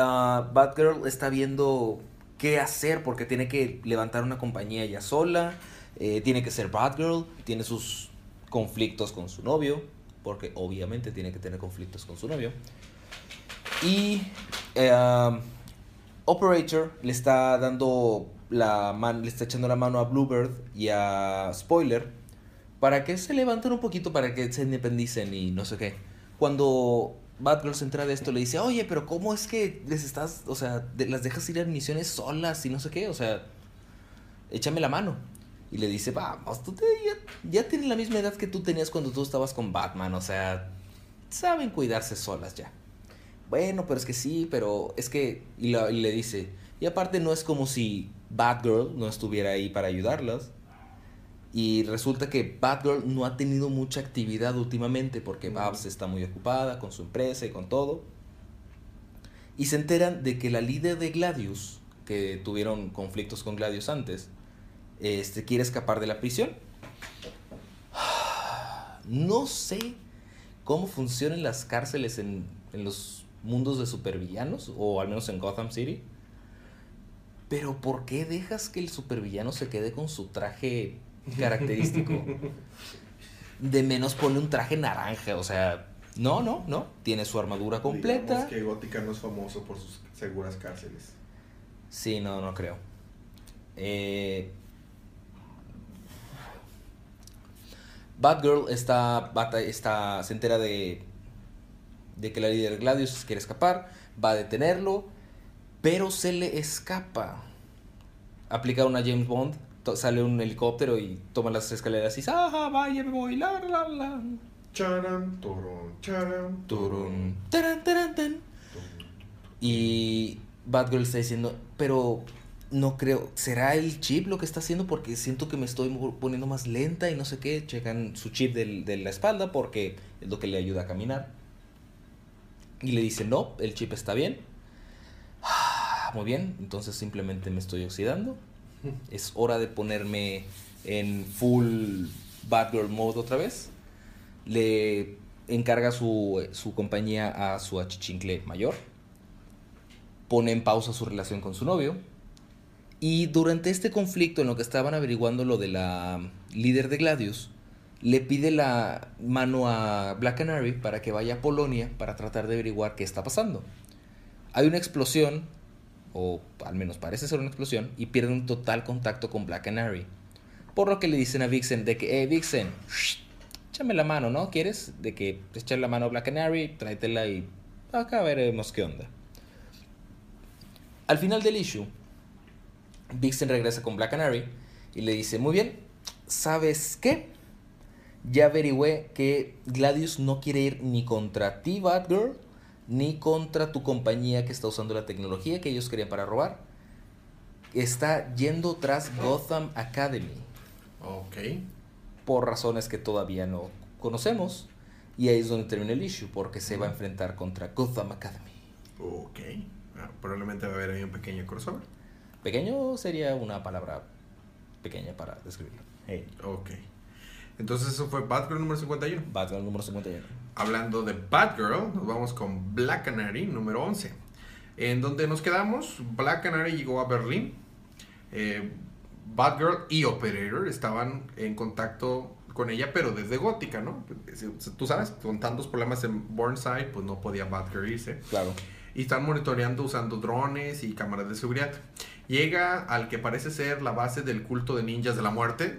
Batgirl está viendo qué hacer porque tiene que levantar una compañía ella sola, eh, tiene que ser Batgirl, tiene sus conflictos con su novio, porque obviamente tiene que tener conflictos con su novio. Y eh, Operator le está dando la mano, le está echando la mano a Bluebird y a Spoiler para que se levanten un poquito, para que se independicen y no sé qué. Cuando Batgirl se entera de esto, le dice, oye, pero ¿cómo es que les estás, o sea, de, las dejas ir a misiones solas y no sé qué? O sea, échame la mano. Y le dice, vamos, tú te, ya, ya tienes la misma edad que tú tenías cuando tú estabas con Batman, o sea, saben cuidarse solas ya. Bueno, pero es que sí, pero es que... Y, la, y le dice, y aparte no es como si Batgirl no estuviera ahí para ayudarlas. Y resulta que Batgirl no ha tenido mucha actividad últimamente porque Babs está muy ocupada con su empresa y con todo. Y se enteran de que la líder de Gladius, que tuvieron conflictos con Gladius antes, este, quiere escapar de la prisión. No sé cómo funcionan las cárceles en, en los mundos de supervillanos, o al menos en Gotham City. Pero ¿por qué dejas que el supervillano se quede con su traje característico? De menos pone un traje naranja, o sea, no, no, no, tiene su armadura completa. Digamos que Gótica no es famoso por sus seguras cárceles. Sí, no, no creo. Eh... Batgirl está, está, se entera de, de que la líder Gladius quiere escapar, va a detenerlo, pero se le escapa. Aplica una James Bond. Sale un helicóptero y toma las escaleras y dice, ¡ah, vaya, me voy! ¡La, la, la! Charan, turun, charan, turun, taran, taran, taran. Y Batgirl está diciendo, pero no creo, ¿será el chip lo que está haciendo? Porque siento que me estoy poniendo más lenta y no sé qué. Checan su chip del, de la espalda porque es lo que le ayuda a caminar. Y le dice, no, el chip está bien. Muy bien, entonces simplemente me estoy oxidando. Es hora de ponerme en full Batgirl mode otra vez. Le encarga su, su compañía a su achichincle mayor. Pone en pausa su relación con su novio. Y durante este conflicto, en lo que estaban averiguando lo de la líder de Gladius, le pide la mano a Black Canary para que vaya a Polonia para tratar de averiguar qué está pasando. Hay una explosión, o al menos parece ser una explosión, y pierden un total contacto con Black Canary. Por lo que le dicen a Vixen de que, eh, Vixen, shh, échame la mano, ¿no? ¿Quieres? De que echar la mano a Black Canary, tráetela y acá veremos qué onda. Al final del issue, Vixen regresa con Black Canary y le dice, muy bien, ¿sabes qué? Ya averigüé que Gladius no quiere ir ni contra ti, Batgirl, ni contra tu compañía que está usando la tecnología que ellos querían para robar. Está yendo tras Gotham Academy. Ok. Por razones que todavía no conocemos. Y ahí es donde termina el issue, porque se va a enfrentar contra Gotham Academy. Ok. Ah, probablemente va a haber ahí un pequeño crossover. Pequeño sería una palabra pequeña para describirlo. Hey. Ok. Entonces eso fue Batgirl número cincuenta y uno. Batgirl número cincuenta y uno. Hablando de Batgirl, nos vamos con Black Canary número once. En donde nos quedamos, Black Canary llegó a Berlín. Eh, Batgirl y Operator estaban en contacto con ella, pero desde Gótica, ¿no? Tú sabes, con tantos problemas en Burnside, pues no podía Batgirl irse. Claro. Y están monitoreando usando drones y cámaras de seguridad. Llega al que parece ser la base del culto de ninjas de la muerte.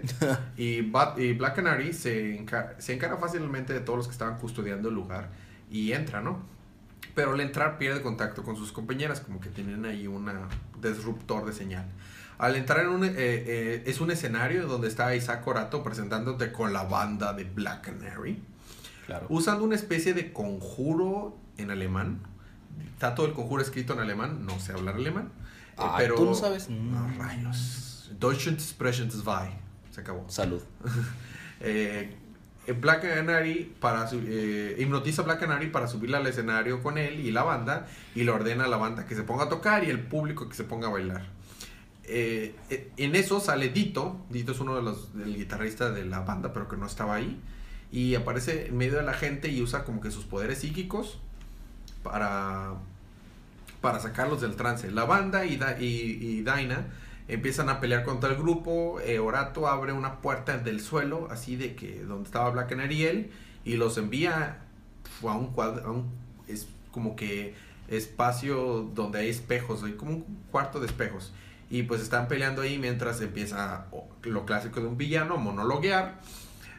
Y, Bat, y Black Canary se, enca- se encara fácilmente de todos los que estaban custodiando el lugar. Y entra, ¿no? Pero al entrar pierde contacto con sus compañeras. Como que tienen ahí un disruptor de señal. Al entrar en un, eh, eh, es un escenario donde está Isaac Corato presentándote con la banda de Black Canary. Claro. Usando una especie de conjuro en alemán. Está todo el conjuro escrito en alemán. No sé hablar alemán. Ah, pero, ¿tú no sabes? No, rayos. Deutsche Expression zwei. Se acabó. Salud. eh, Black Canary para su, eh, hipnotiza a Black Canary para subirla al escenario con él y la banda, y le ordena a la banda que se ponga a tocar y el público que se ponga a bailar. Eh, eh, en eso sale Dito. Dito es uno de los del guitarrista de la banda, pero que no estaba ahí, y aparece en medio de la gente y usa como que sus poderes psíquicos para... para sacarlos del trance. La banda y, da, y, y Dinah Empiezan a pelear contra el grupo. eh, Orato abre una puerta del suelo, así de que donde estaba Black and Ariel, y los envía a un cuadro, a un, es como que espacio donde hay espejos, hay como un cuarto de espejos, y pues están peleando ahí mientras empieza lo clásico de un villano, monologuear.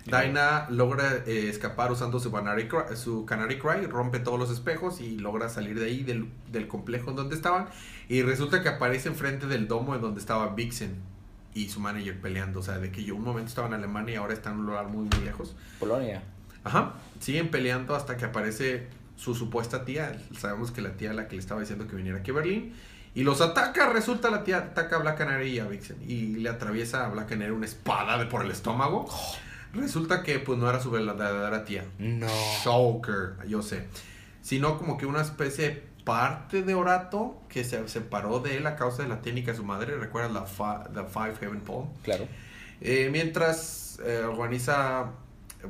Dinah logra eh, escapar usando su Canary Cry, su Canary Cry, rompe todos los espejos y logra salir de ahí del, del complejo en donde estaban, y resulta que aparece enfrente del domo en donde estaba Vixen y su manager peleando. O sea, de que yo un momento estaba en Alemania y ahora están en un lugar muy muy lejos. Polonia. Ajá, siguen peleando hasta que aparece su supuesta tía. Sabemos que la tía la que le estaba diciendo que viniera aquí a Berlín, y los ataca. Resulta la tía ataca a Black Canary y a Vixen, y le atraviesa a Black Canary una espada de por el estómago. Oh. Resulta que pues no era su verdadera tía. No. Shocker, yo sé. Sino como que una especie de parte de Orato que se separó de él a causa de la técnica de su madre. ¿Recuerdas la fa- the Five Heaven Pole? Claro. Eh, mientras eh, organiza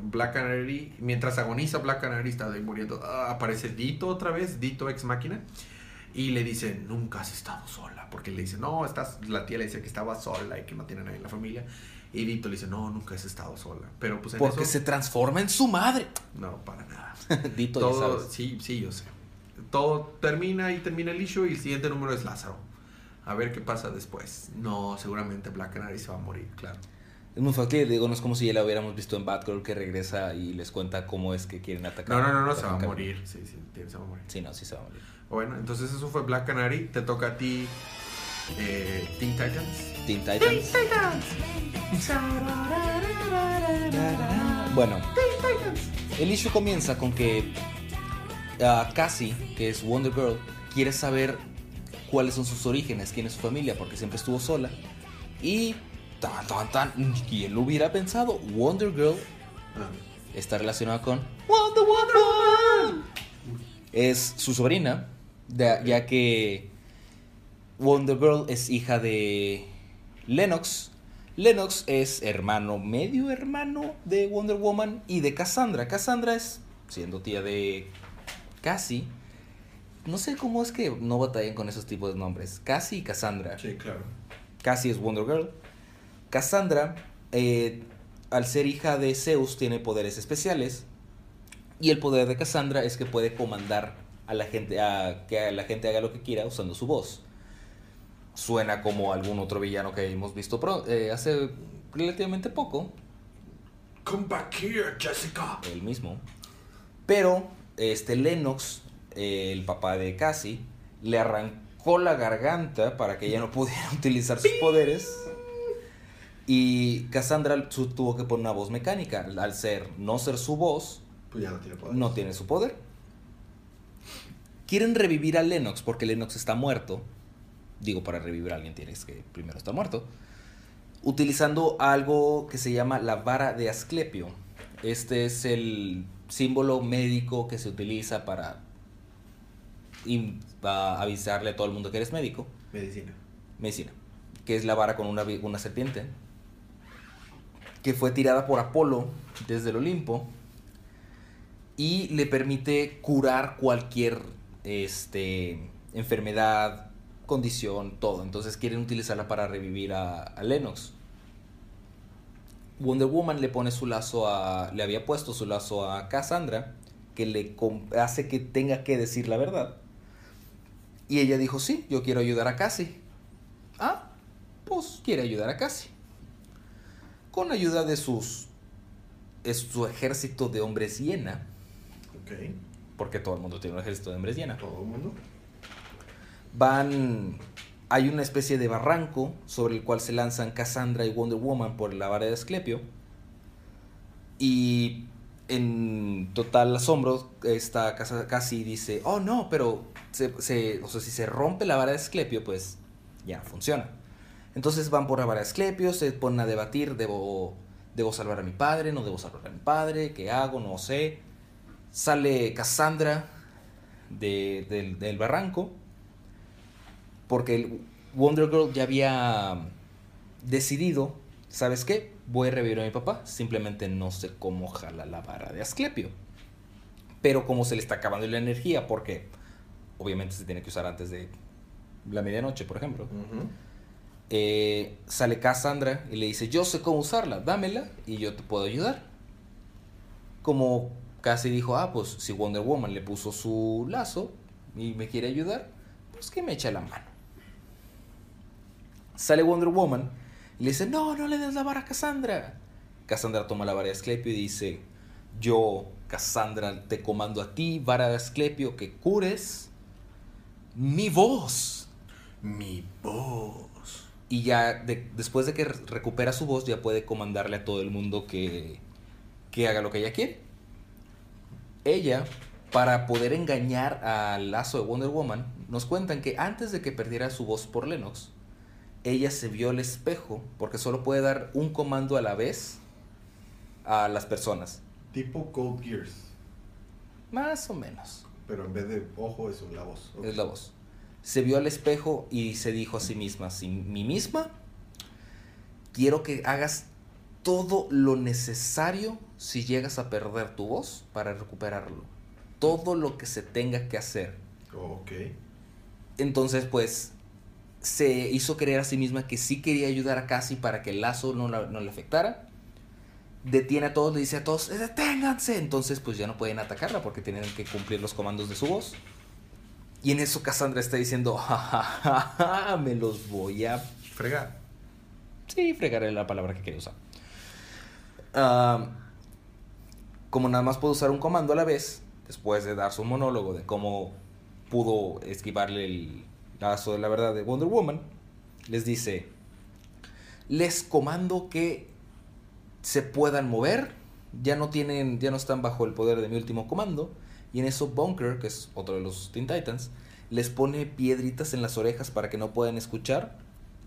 Black Canary, mientras agoniza Black Canary, está ahí muriendo. Ah, aparece Dito otra vez, Dito ex máquina. Y le dice, nunca has estado sola. Porque le dice, no, estás, la tía le dice que estaba sola y que no tiene nadie en la familia. Y Dito le dice, no, nunca has estado sola. Pero pues en porque eso... se transforma en su madre. No, para nada. Dito, todo, ya sabes. Sí, sí, yo sé. Todo termina y termina el issue, y el siguiente número es Lázaro. A ver qué pasa después. No, seguramente Black Canary se va a morir, claro. Es muy fácil, digo, no es como si ya la hubiéramos visto en Batgirl, que regresa y les cuenta cómo es que quieren atacar. No, no, no, no se va a morir. Sí, sí, se va a morir. Sí, no, sí se va a morir. Bueno, entonces eso fue Black Canary. Te toca a ti. Eh, Teen Titans. Teen Titans. Teen Titans. Bueno, Teen Titans. El issue comienza con que uh, Cassie, que es Wonder Girl, quiere saber cuáles son sus orígenes, quién es su familia, porque siempre estuvo sola. Y tan tan tan, ¿quién lo hubiera pensado? Wonder Girl uh-huh. está relacionada con Wonder Woman. Es su sobrina, de, ya que Wonder Girl es hija de Lennox. Lennox es hermano, medio hermano de Wonder Woman y de Cassandra. Cassandra es, siendo tía de Cassie, no sé cómo es que no batallan con esos tipos de nombres. Cassie y Cassandra. Sí, claro. Cassie es Wonder Girl. Cassandra, eh, al ser hija de Zeus, tiene poderes especiales. Y el poder de Cassandra es que puede comandar a la gente, a que la gente haga lo que quiera usando su voz. Suena como algún otro villano que hemos visto pro, eh, hace relativamente poco. Come back here, Jessica. El mismo. Pero este Lennox, eh, el papá de Cassie, le arrancó la garganta para que ella no pudiera utilizar sus poderes. Y Cassandra tuvo que poner una voz mecánica. Al ser no ser su voz, pues ya no tiene poder. No tiene su poder. Quieren revivir a Lennox porque Lennox está muerto. Digo, para revivir a alguien tienes que primero estar muerto. Utilizando algo que se llama la vara de Asclepio. Este es el símbolo médico que se utiliza para, in, para avisarle a todo el mundo que eres médico. Medicina. Medicina. Que es la vara con una, una serpiente. Que fue tirada por Apolo desde el Olimpo. Y le permite curar cualquier este, enfermedad, condición, todo. Entonces quieren utilizarla para revivir a, a Lennox. Wonder Woman le pone su lazo a... le había puesto su lazo a Cassandra, que le comp- hace que tenga que decir la verdad. Y ella dijo, sí, yo quiero ayudar a Cassie. Ah, pues quiere ayudar a Cassie. Con ayuda de sus... es su ejército de hombres hiena. Ok. Porque todo el mundo tiene un ejército de hombres hiena. Todo el mundo. Van, hay una especie de barranco sobre el cual se lanzan Cassandra y Wonder Woman por la vara de Asclepio. Y en total asombro, esta Cassie dice, oh no, pero se, se, o sea, si se rompe la vara de Asclepio, pues ya funciona. Entonces van por la vara de Asclepio, se ponen a debatir, debo, debo salvar a mi padre, no debo salvar a mi padre, ¿qué hago? No sé. Sale Cassandra de, de, del barranco. Porque Wonder Girl ya había decidido, ¿sabes qué? Voy a revivir a mi papá. Simplemente no sé cómo jala la vara de Asclepio. Pero como se le está acabando la energía, porque obviamente se tiene que usar antes de la medianoche, por ejemplo. Uh-huh. eh, sale Cassandra y le dice: yo sé cómo usarla, dámela y yo te puedo ayudar. Como Cassie dijo: ah, pues si Wonder Woman le puso su lazo y me quiere ayudar, pues que me echa la mano. Sale Wonder Woman y le dice: no, no le des la vara a Cassandra. Cassandra toma la vara de Asclepio y dice: yo, Cassandra, te comando a ti, vara de Asclepio, que cures mi voz. Mi voz. Y ya de, después de que recupera su voz, ya puede comandarle a todo el mundo que, que haga lo que ella quiere. Ella, para poder engañar al lazo de Wonder Woman, nos cuentan que antes de que perdiera su voz por Lennox, ella se vio al espejo, porque solo puede dar un comando a la vez a las personas. Tipo Code Geass. Más o menos. Pero en vez de ojo es la voz. Okay. Es la voz. Se vio al espejo y se dijo a sí misma: si mí misma, quiero que hagas todo lo necesario si llegas a perder tu voz para recuperarlo. Todo lo que se tenga que hacer. Ok. Entonces, pues, se hizo creer a sí misma que sí quería ayudar a Cassie para que el lazo no, la, no le afectara. Detiene a todos, le dice a todos: ¡deténganse! Entonces pues ya no pueden atacarla porque tienen que cumplir los comandos de su voz. Y en eso Cassandra está diciendo: ¡ja, ja, ja, ja! Me los voy a fregar. Sí, fregaré la palabra que quería usar. Uh, como nada más puedo usar un comando a la vez, después de dar su monólogo de cómo pudo esquivarle el lazo de la verdad de Wonder Woman, les dice: les comando que se puedan mover, ya no tienen, ya no están bajo el poder de mi último comando. Y en eso Bunker, que es otro de los Teen Titans, les pone piedritas en las orejas para que no puedan escuchar.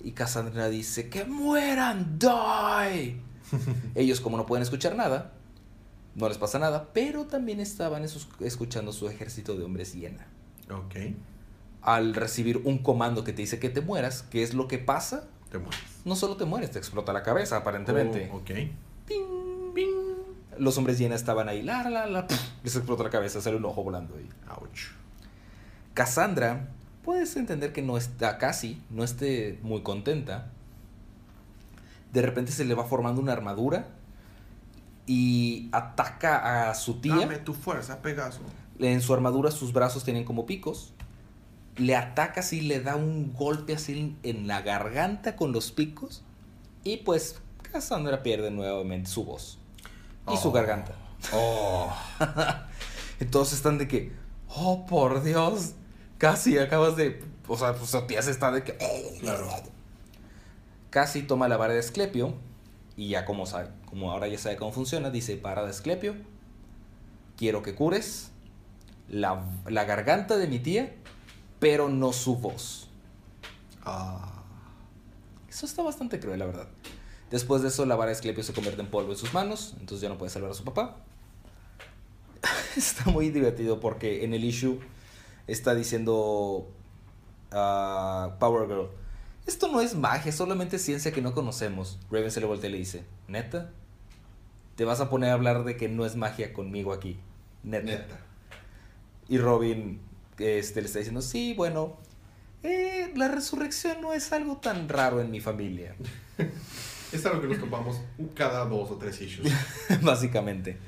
Y Cassandra dice: ¡que mueran! ¡Die! Ellos, como no pueden escuchar nada, no les pasa nada, pero también estaban esos, escuchando su ejército de hombres hiena. Ok. Al recibir un comando que te dice que te mueras, ¿qué es lo que pasa? Te mueres. No solo te mueres, te explota la cabeza, aparentemente. Oh, ok. Ping, ping. Los hombres llenas estaban ahí, la, la, la, pff, les explotó la cabeza, sale un ojo volando ahí. Ouch. Cassandra, puedes entender que no está casi, no esté muy contenta. De repente se le va formando una armadura y ataca a su tía. Dame tu fuerza, Pegaso. En su armadura sus brazos tienen como picos. Le ataca así, le da un golpe así en la garganta con los picos. Y pues Cassandra pierde nuevamente su voz. Y oh, su garganta. Oh. Entonces están de que: oh, por Dios, Casi acabas de... O sea, pues su tía se está de que... Claro. Casi toma la vara de Asclepio. Y ya como sabe, como ahora ya sabe cómo funciona, dice: vara de Asclepio, quiero que cures la, la garganta de mi tía, pero no su voz. Ah. Eso está bastante cruel, la verdad. Después de eso, la vara de Asclepio se convierte en polvo en sus manos, entonces ya no puede salvar a su papá. Está muy divertido porque en el issue está diciendo uh, Power Girl: esto no es magia, es solamente ciencia que no conocemos. Raven se le voltea y le dice: ¿neta? ¿Te vas a poner a hablar de que no es magia conmigo aquí? ¿Neta? Neta. Y Robin... Este, le está diciendo: sí, bueno, eh, la resurrección no es algo tan raro en mi familia. Es algo que nos topamos cada dos o tres issues. Básicamente.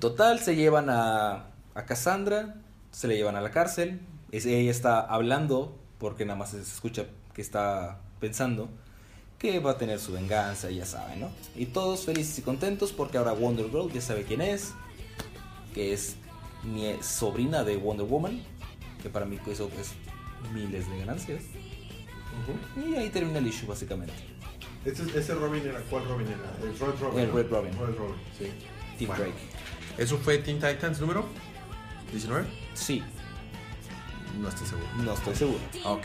Total, se llevan a, a Cassandra, se le llevan a la cárcel. Es, ella está hablando, porque nada más se escucha que está pensando que va a tener su venganza, ya saben, ¿no? Y todos felices y contentos porque ahora Wonder Girl ya sabe quién es, que es... mi sobrina de Wonder Woman, que para mí eso es miles de ganancias. Uh-huh. Y ahí termina el issue, básicamente. Ese, ese Robin era, ¿cuál Robin era? El Red Robin. El ¿no? Red Robin. Red Robin, sí. Team bueno. Drake. ¿Eso fue Teen Titans número diecinueve? Sí. No estoy seguro. No estoy seguro. Ok.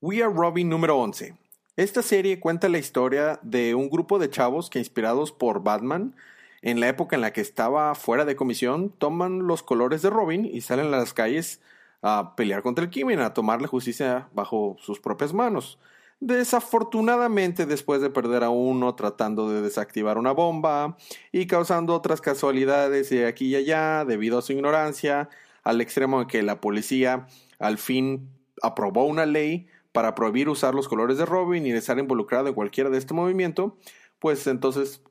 We Are Robin número once. Esta serie cuenta la historia de un grupo de chavos que, inspirados por Batman, en la época en la que estaba fuera de comisión, toman los colores de Robin y salen a las calles a pelear contra el crimen, a tomar la justicia bajo sus propias manos. Desafortunadamente, después de perder a uno tratando de desactivar una bomba y causando otras casualidades de aquí y allá, debido a su ignorancia, al extremo de que la policía al fin aprobó una ley para prohibir usar los colores de Robin y de estar involucrado en cualquiera de este movimiento, pues entonces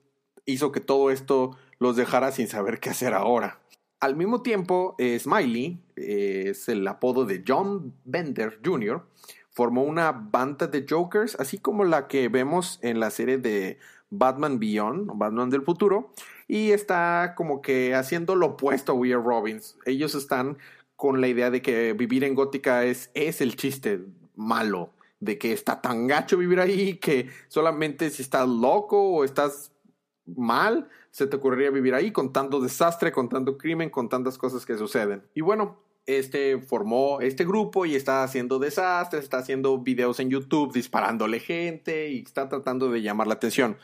hizo que todo esto los dejara sin saber qué hacer ahora. Al mismo tiempo, eh, Smiley, eh, es el apodo de John Bender junior, formó una banda de Jokers, así como la que vemos en la serie de Batman Beyond, Batman del futuro, y está como que haciendo lo opuesto a We Are Robins. Ellos están con la idea de que vivir en Gótica es, es el chiste malo, de que está tan gacho vivir ahí que solamente si estás loco o estás mal se te ocurriría vivir ahí, con tanto desastre, con tanto crimen, con tantas cosas que suceden. Y bueno, este formó este grupo y está haciendo desastres, está haciendo videos en YouTube disparándole gente y está tratando de llamar la atención.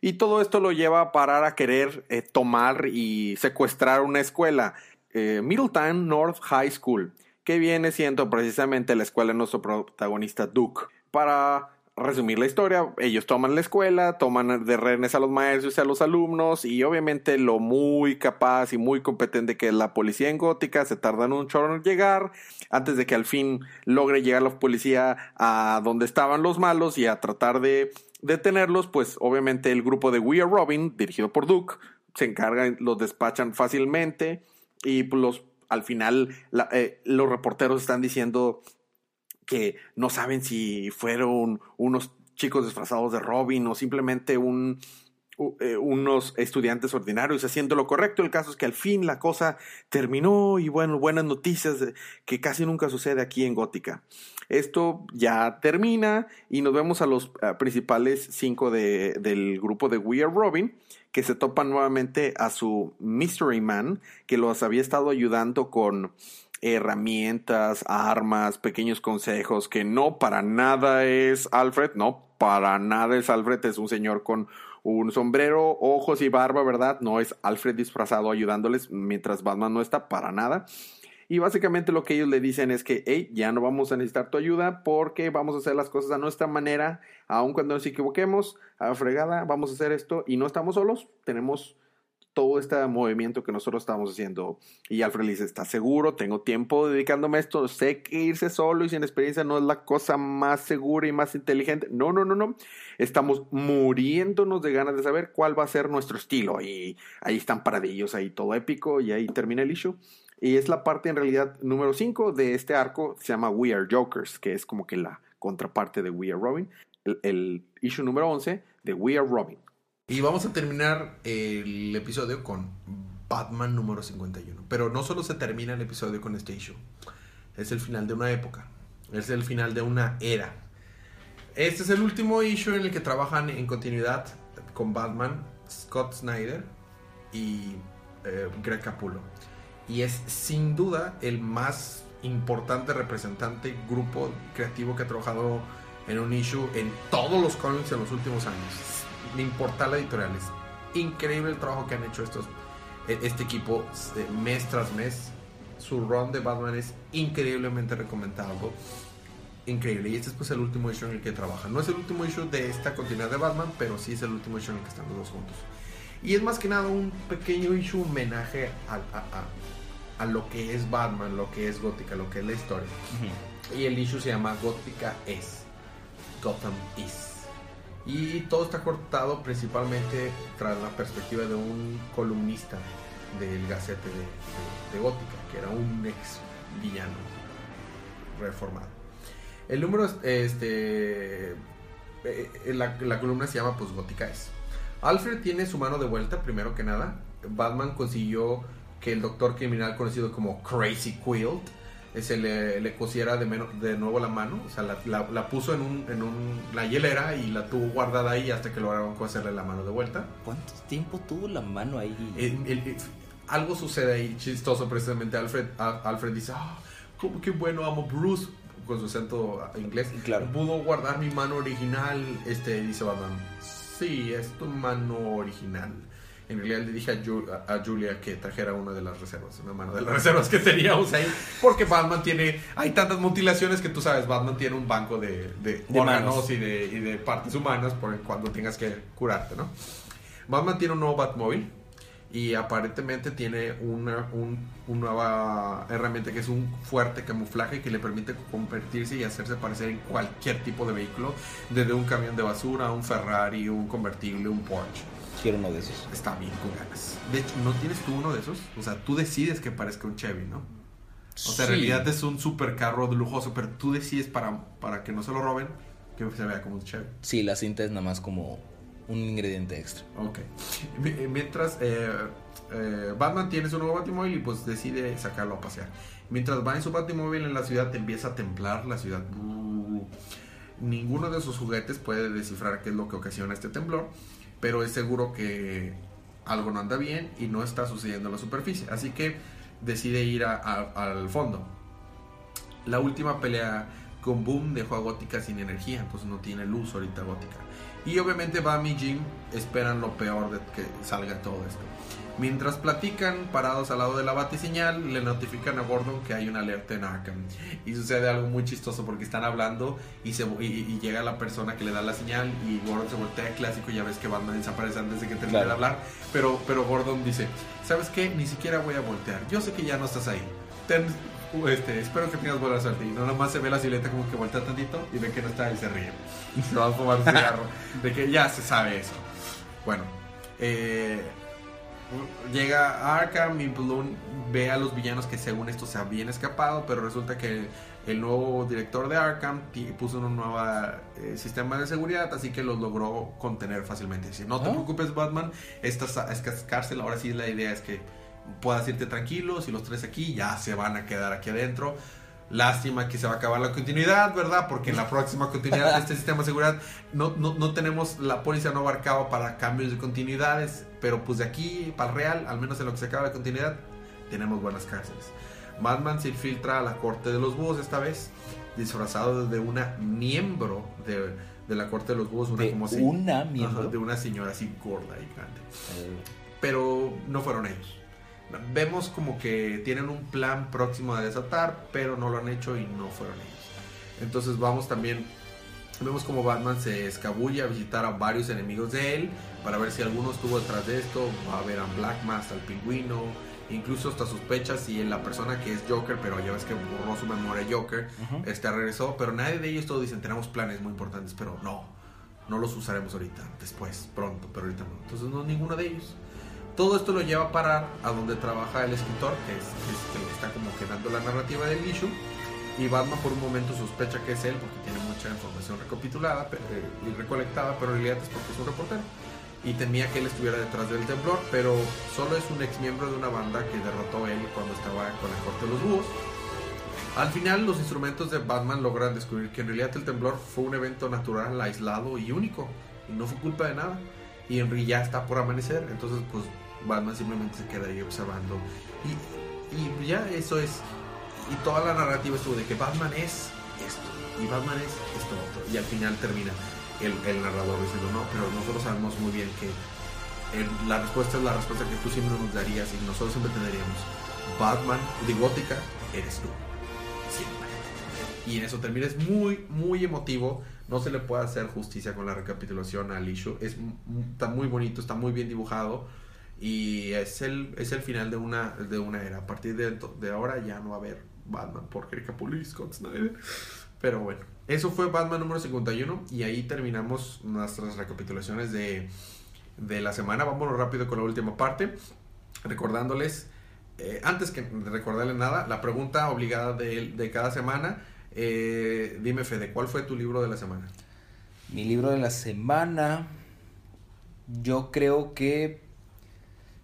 Y todo esto lo lleva a parar a querer eh, tomar y secuestrar una escuela, eh, Middletown North High School, que viene siendo precisamente la escuela de nuestro protagonista Duke. Para resumir la historia, ellos toman la escuela, toman de rehenes a los maestros y a los alumnos, y obviamente lo muy capaz y muy competente que es la policía en Gótica, se tardan un chorro en llegar, antes de que al fin logre llegar la policía a donde estaban los malos y a tratar de detenerlos, pues obviamente el grupo de We Are Robin, dirigido por Duke, se encargan, los despachan fácilmente, y los, al final la, eh, los reporteros están diciendo que no saben si fueron unos chicos disfrazados de Robin o simplemente un, unos estudiantes ordinarios haciendo lo correcto. El caso es que al fin la cosa terminó y bueno, buenas noticias que casi nunca sucede aquí en Gótica. Esto ya termina y nos vemos a los principales cinco de, del grupo de We Are Robin, que se topan nuevamente a su Mystery Man, que los había estado ayudando con herramientas, armas, pequeños consejos, que no para nada es Alfred, no para nada es Alfred, es un señor con un sombrero, ojos y barba, ¿verdad? No es Alfred disfrazado ayudándoles mientras Batman no está, para nada. Y básicamente lo que ellos le dicen es que, hey, ya no vamos a necesitar tu ayuda porque vamos a hacer las cosas a nuestra manera, aun cuando nos equivoquemos, a fregada, vamos a hacer esto y no estamos solos, tenemos todo este movimiento que nosotros estamos haciendo. Y Alfred le dice, ¿estás seguro? Tengo tiempo dedicándome a esto. Sé que irse solo y sin experiencia no es la cosa más segura y más inteligente. No, no, no, no. Estamos muriéndonos de ganas de saber cuál va a ser nuestro estilo. Y ahí están paradillos, ahí todo épico. Y ahí termina el issue. Y es la parte en realidad número cinco de este arco. Se llama We Are Jokers, que es como que la contraparte de We Are Robin. El, el issue número once de We Are Robin. Y vamos a terminar el episodio con Batman número cincuenta y uno. Pero no solo se termina el episodio con este issue. Es el final de una época. Es el final de una era. Este es el último issue en el que trabajan en continuidad con Batman, Scott Snyder y eh, Greg Capullo. Y es sin duda el más importante representante, grupo creativo que ha trabajado en un issue en todos los cómics en los últimos años. Me importa la editorial, es increíble el trabajo que han hecho estos, este equipo mes tras mes. Su run de Batman es increíblemente recomendado, increíble. Y este es pues el último issue en el que trabajan. No es el último issue de esta continuidad de Batman, pero sí es el último issue en el que están los dos juntos. Y es más que nada un pequeño issue homenaje a, a, a, a lo que es Batman, lo que es Gótica, lo que es la historia. Uh-huh. Y el issue se llama Gótica es Gotham is. Y todo está cortado principalmente tras la perspectiva de un columnista del Gacete de, de, de Gótica, que era un ex villano reformado. El número, este, la, la columna se llama pues Gótica es. Alfred tiene su mano de vuelta, primero que nada. Batman consiguió que el doctor criminal conocido como Crazy Quilt se le, le cosiera de, men- de nuevo la mano. O sea, la, la, la puso en, un, en un, la hielera y la tuvo guardada ahí hasta que lograron coserle la mano de vuelta. ¿Cuánto tiempo tuvo la mano ahí? El, el, el, algo sucede ahí chistoso precisamente. Alfred, a, Alfred dice, oh, qué bueno, amo Bruce, con su acento inglés. Claro. ¿Pudo guardar mi mano original? Este, dice Batman, sí, es tu mano original. en realidad le dije a, Ju a Julia que trajera una de las reservas, una mano de las reservas que teníamos ahí, porque Batman tiene, hay tantas mutilaciones que tú sabes, Batman tiene un banco de, de, de órganos y de, y de partes humanas por cuando tengas que curarte, ¿no? Batman tiene un nuevo Batmóvil y aparentemente tiene una, un, una nueva herramienta que es un fuerte camuflaje que le permite convertirse y hacerse parecer en cualquier tipo de vehículo, desde un camión de basura, un Ferrari, un convertible, un Porsche. Quiero uno de esos. Está bien con ganas. De hecho, ¿no tienes tú uno de esos? O sea, tú decides que parezca un Chevy, ¿no? O sea, sí, en realidad es un supercarro lujoso, pero tú decides para, para que no se lo roben, que se vea como un Chevy. Sí, la cinta es nada más como un ingrediente extra. Ok. Mientras eh, eh, Batman tiene su nuevo Batimóvil y pues decide sacarlo a pasear. Mientras va en su Batimóvil en la ciudad, empieza a temblar la ciudad. Uh, ninguno de sus juguetes puede descifrar qué es lo que ocasiona este temblor, pero es seguro que algo no anda bien y no está sucediendo en la superficie. Así que decide ir a, a, al fondo. La última pelea con Boom dejó a Gótica sin energía, entonces no tiene luz ahorita Gótica. Y obviamente Bam y Jim esperan lo peor de que salga todo esto. Mientras platican, parados al lado de la batiseñal, le notifican a Gordon que hay una alerta en Arkham. Y sucede algo muy chistoso porque están hablando y, se, y, y llega la persona que le da la señal y Gordon se voltea, clásico, ya ves que Batman desaparece antes de que termine, claro, de hablar. Pero, pero Gordon dice, ¿sabes qué? Ni siquiera voy a voltear. Yo sé que ya no estás ahí. Ten, este, espero que tengas buena suerte. Y no, nomás se ve la silueta como que voltea tantito y ve que no está y se ríe. Se va a fumar un cigarro. De que ya se sabe eso. Bueno, eh... llega a Arkham y Balloon ve a los villanos que según esto se habían escapado, pero resulta que el nuevo director de Arkham puso un nuevo eh, sistema de seguridad, así que los logró contener fácilmente. Dice, no te ¿Eh? preocupes Batman, esta es cárcel, ahora sí la idea es que puedas irte tranquilo, si los tres aquí ya se van a quedar aquí adentro. Lástima que se va a acabar la continuidad, ¿verdad? Porque en la próxima continuidad de este sistema de seguridad no, no, no tenemos, la póliza no abarcaba para cambios de continuidades, pero pues de aquí para el real, al menos en lo que se acaba la continuidad, tenemos buenas cárceles. Batman se infiltra a la corte de los búhos esta vez, disfrazado de una miembro de, de la corte de los búhos, una de como así, una miembro, ajá, de una señora así gorda y grande. Eh. Pero no fueron ellos. Vemos como que tienen un plan próximo de desatar, pero no lo han hecho y no fueron ellos. Entonces vamos también, vemos como Batman se escabulle a visitar a varios enemigos de él para ver si alguno estuvo detrás de esto. Va a ver a Black Mask, al Pingüino, incluso hasta sospecha si la persona que es Joker, pero ya ves que borró su memoria Joker, uh-huh. este regresó, pero nadie de ellos. Todos dicen, tenemos planes muy importantes, pero no, no los usaremos ahorita, después, pronto, pero ahorita no. Entonces no, ninguno de ellos. Todo esto lo lleva a parar a donde trabaja el escritor, que es, es que está como quedando la narrativa del issue. Y Batman por un momento sospecha que es él, porque tiene mucha información recapitulada y recolectada, pero en realidad es porque es un reportero. Y temía que él estuviera detrás del temblor, pero solo es un ex miembro de una banda que derrotó a él cuando estaba con la corte de los búhos. Al final, los instrumentos de Batman logran descubrir que en realidad el temblor fue un evento natural, aislado y único, y no fue culpa de nada. Y Henry ya está por amanecer, entonces pues Batman simplemente se queda ahí observando y, y ya eso es. Y toda la narrativa estuvo de que Batman es esto y Batman es esto otro, y al final termina el, el narrador diciendo, no, pero nosotros sabemos muy bien que el, la respuesta es la respuesta que tú siempre nos darías y nosotros siempre tendríamos Batman, de Gótica, eres tú siempre. Y en eso termina, es muy, muy emotivo. No se le puede hacer justicia con la recapitulación al issue. Es, está muy bonito, está muy bien dibujado. Y es el, es el final de una, de una era. A partir de, de ahora ya no va a haber Batman por Capulis, Scott Snyder. Pero bueno, eso fue Batman número cincuenta y uno. Y ahí terminamos nuestras recapitulaciones de, de la semana. Vámonos rápido con la última parte. Recordándoles, eh, antes que recordarles nada, la pregunta obligada de, de cada semana. Eh, dime, Fede, ¿cuál fue tu libro de la semana? Mi libro de la semana, yo creo que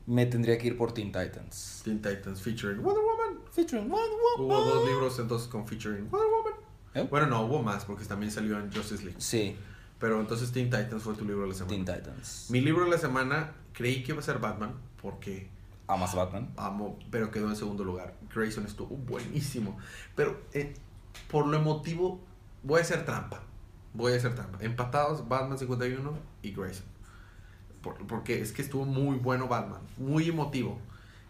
me tendría que ir por Teen Titans. Teen Titans featuring Wonder Woman. Featuring Wonder Woman. Hubo dos libros entonces con featuring Wonder Woman. ¿Eh? Bueno, no, hubo más porque también salió en Justice League. Sí. Pero entonces Teen Titans fue tu libro de la semana. Teen Titans. Mi libro de la semana, creí que iba a ser Batman porque... ¿Amas Batman? Amo, pero quedó en segundo lugar. Grayson estuvo buenísimo. Pero... Eh, por lo emotivo, voy a hacer trampa. Voy a hacer trampa. Empatados, Batman cincuenta y uno y Grayson. por, porque es que estuvo muy bueno Batman, muy emotivo.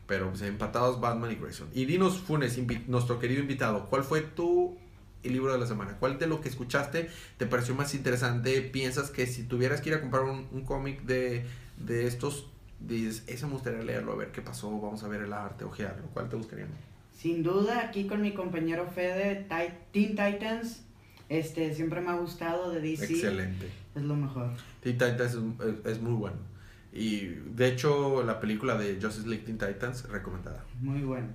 Pero pues empatados Batman y Grayson. Y dinos, Funes, nuestro querido invitado, ¿cuál fue tu libro de la semana? ¿Cuál de lo que escuchaste te pareció más interesante? ¿Piensas que si tuvieras que ir a comprar un, un cómic de, de estos, dices, ese me gustaría leerlo, a ver qué pasó, vamos a ver el arte, ojearlo? ¿Cuál te gustaría? Sin duda, aquí con mi compañero Fede, Teen Titans, este, siempre me ha gustado, de D C. Excelente. Es lo mejor. Teen Titans es, es muy bueno. Y de hecho la película de Justice League Teen Titans, recomendada. Muy bueno.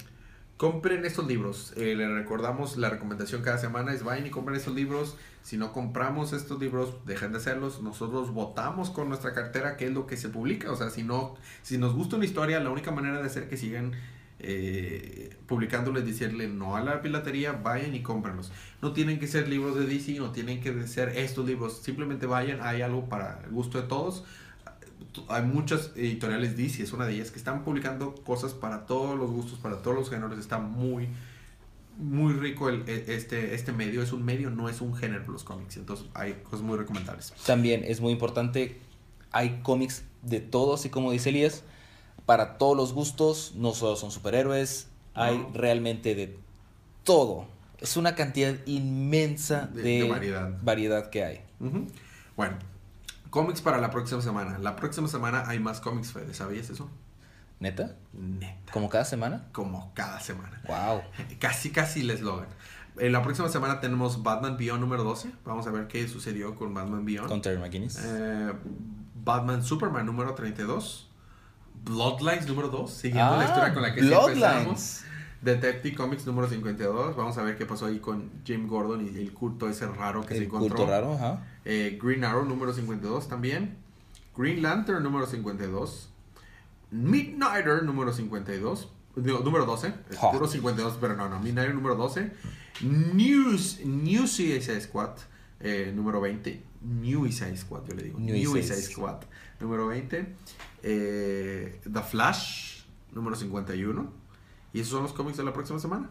Compren estos libros, eh, les recordamos la recomendación cada semana es vayan y compren estos libros. Si no compramos estos libros, dejen de hacerlos. Nosotros votamos con nuestra cartera qué es lo que se publica. O sea, si no, si nos gusta una historia, la única manera de hacer que sigan eh, publicándoles, decirle no a la piratería, vayan y cómprenlos. No tienen que ser libros de D C, no tienen que ser estos libros, simplemente vayan, hay algo para el gusto de todos. Hay muchas editoriales D C, es una de ellas, que están publicando cosas para todos los gustos, para todos los géneros. Está muy muy rico el, este, este medio, es un medio, no es un género los cómics, entonces hay cosas muy recomendables. También es muy importante, hay cómics de todos y como dice Elías, para todos los gustos, no solo son superhéroes, no. Hay realmente de todo, es una cantidad inmensa de, de, de variedad. variedad que hay. Uh-huh. Bueno, cómics para la próxima semana. La próxima semana hay más cómics, Fede. ¿Sabías eso? ¿Neta? Neta. ¿Como cada semana? Como cada semana. Wow. Casi, casi el eslogan. En la próxima semana tenemos Batman Beyond número doce. Vamos a ver qué sucedió con Batman Beyond. Con Terry McGinnis. Eh, Batman Superman número treinta y dos. Bloodlines número dos. Siguiendo ah, la historia con la que siempre empezamos. Detective Comics número cincuenta y dos. Vamos a ver qué pasó ahí con Jim Gordon y el culto ese raro que el se encontró. El culto raro, ajá. Eh, Green Arrow número cincuenta y dos también. Green Lantern número cincuenta y dos. Midnighter número cincuenta y dos. No, número doce. Oh. Número cincuenta y dos, pero no, no. Midnighter número doce. News, New C S I Squad eh, número veinte. New C S I Squad, yo le digo. New C S I Squad número veinte. Eh, The Flash número cincuenta y uno. Y esos son los cómics de la próxima semana.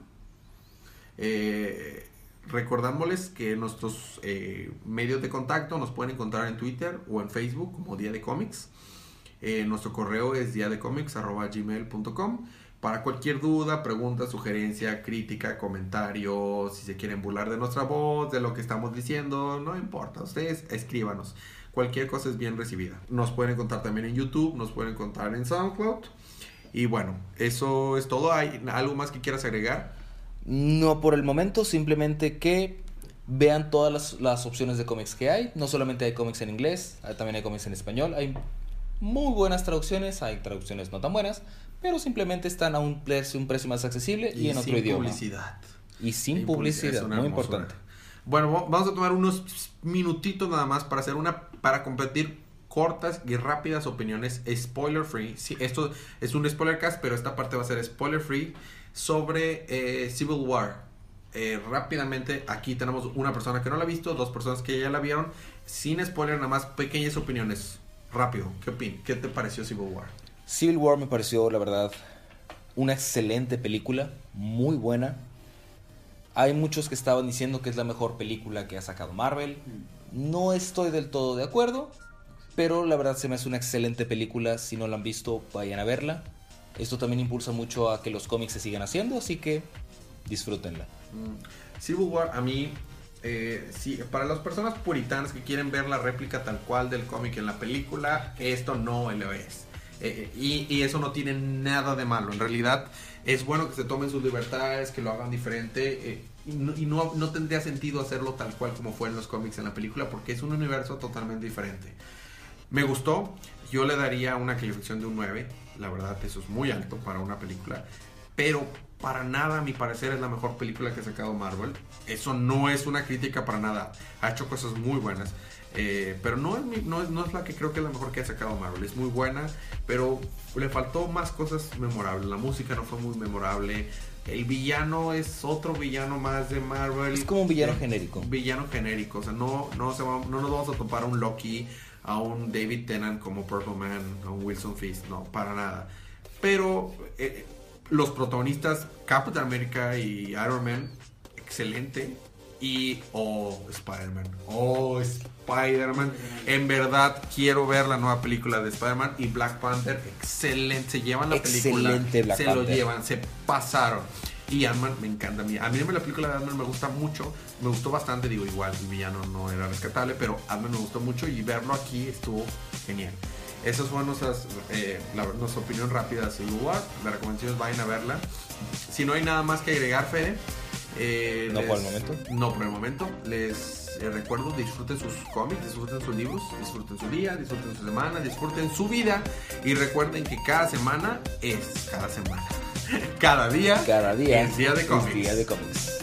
Eh, recordándoles que nuestros eh, medios de contacto nos pueden encontrar en Twitter o en Facebook como Día de Cómics. Eh, nuestro correo es diadecomics arroba gmail punto com. Para cualquier duda, pregunta, sugerencia, crítica, comentario, si se quieren burlar de nuestra voz, de lo que estamos diciendo, no importa. Ustedes escríbanos. Cualquier cosa es bien recibida. Nos pueden encontrar también en YouTube, nos pueden encontrar en SoundCloud. Y bueno, eso es todo. ¿Hay algo más que quieras agregar? No, por el momento, simplemente que vean todas las, las opciones de cómics que hay. No solamente hay cómics en inglés, también hay cómics en español. Hay muy buenas traducciones, hay traducciones no tan buenas, pero simplemente están a un precio, un precio más accesible y, y en otro idioma. Publicidad. Y sin, sin publicidad. Publicidad, muy importante. Bueno, vamos a tomar unos minutitos nada más para hacer una, para competir. Cortas y rápidas opiniones spoiler free. Sí, esto es un spoiler cast, pero esta parte va a ser spoiler free sobre eh, Civil War. Eh, rápidamente, aquí tenemos una persona que no la ha visto, dos personas que ya la vieron. Sin spoiler, nada más pequeñas opiniones. Rápido, ¿qué opinas? ¿Qué te pareció Civil War? Civil War me pareció, la verdad, una excelente película, muy buena. Hay muchos que estaban diciendo que es la mejor película que ha sacado Marvel. No estoy del todo de acuerdo. Pero la verdad se me hace una excelente película. Si no la han visto, vayan a verla. Esto también impulsa mucho a que los cómics se sigan haciendo, así que disfrútenla. Civil War, a mí, eh, sí, para las personas puritanas que quieren ver la réplica tal cual del cómic en la película, esto no lo es. Eh, y, y eso no tiene nada de malo. En realidad, es bueno que se tomen sus libertades, que lo hagan diferente. Eh, y no, y no, no tendría sentido hacerlo tal cual como fue en los cómics en la película, porque es un universo totalmente diferente. Me gustó, yo le daría una calificación de un nueve, la verdad eso es muy alto para una película, pero para nada a mi parecer es la mejor película que ha sacado Marvel. Eso no es una crítica para nada, ha hecho cosas muy buenas, eh, pero no es, mi, no, es, no es la que creo que es la mejor que ha sacado Marvel, es muy buena, pero le faltó más cosas memorables, la música no fue muy memorable. El villano es otro villano más de Marvel. Es como un villano eh, genérico. Villano genérico, o sea, no, no, se va, no nos vamos a topar a un Loki, a un David Tennant como Purple Man, a un Wilson Fisk, no, para nada. Pero eh, los protagonistas, Captain America y Iron Man, excelente. Y oh, Spider-Man. Oh, Spider-Man. En verdad, quiero ver la nueva película de Spider-Man y Black Panther. Excelente. Se llevan la Excelente película. Excelente Black Se Panther. lo llevan, se pasaron. Y Ant-Man me encanta a mí. A mí la película de Ant-Man me gusta mucho. Me gustó bastante. Digo, igual, el villano no era rescatable, pero Ant-Man me gustó mucho y verlo aquí estuvo genial. Esas fueron nuestras, eh, la, nuestra opinión rápida de Civil War. Las recomendaciones, vayan a verla. Si no hay nada más que agregar, Fede. Eh, no les, por el momento. No por el momento. Les eh, recuerdo, disfruten sus cómics, disfruten sus libros, disfruten su día, disfruten su semana, disfruten su vida. Y recuerden que cada semana es cada semana. Cada día, cada día es Día de Cómics. Día de Cómics.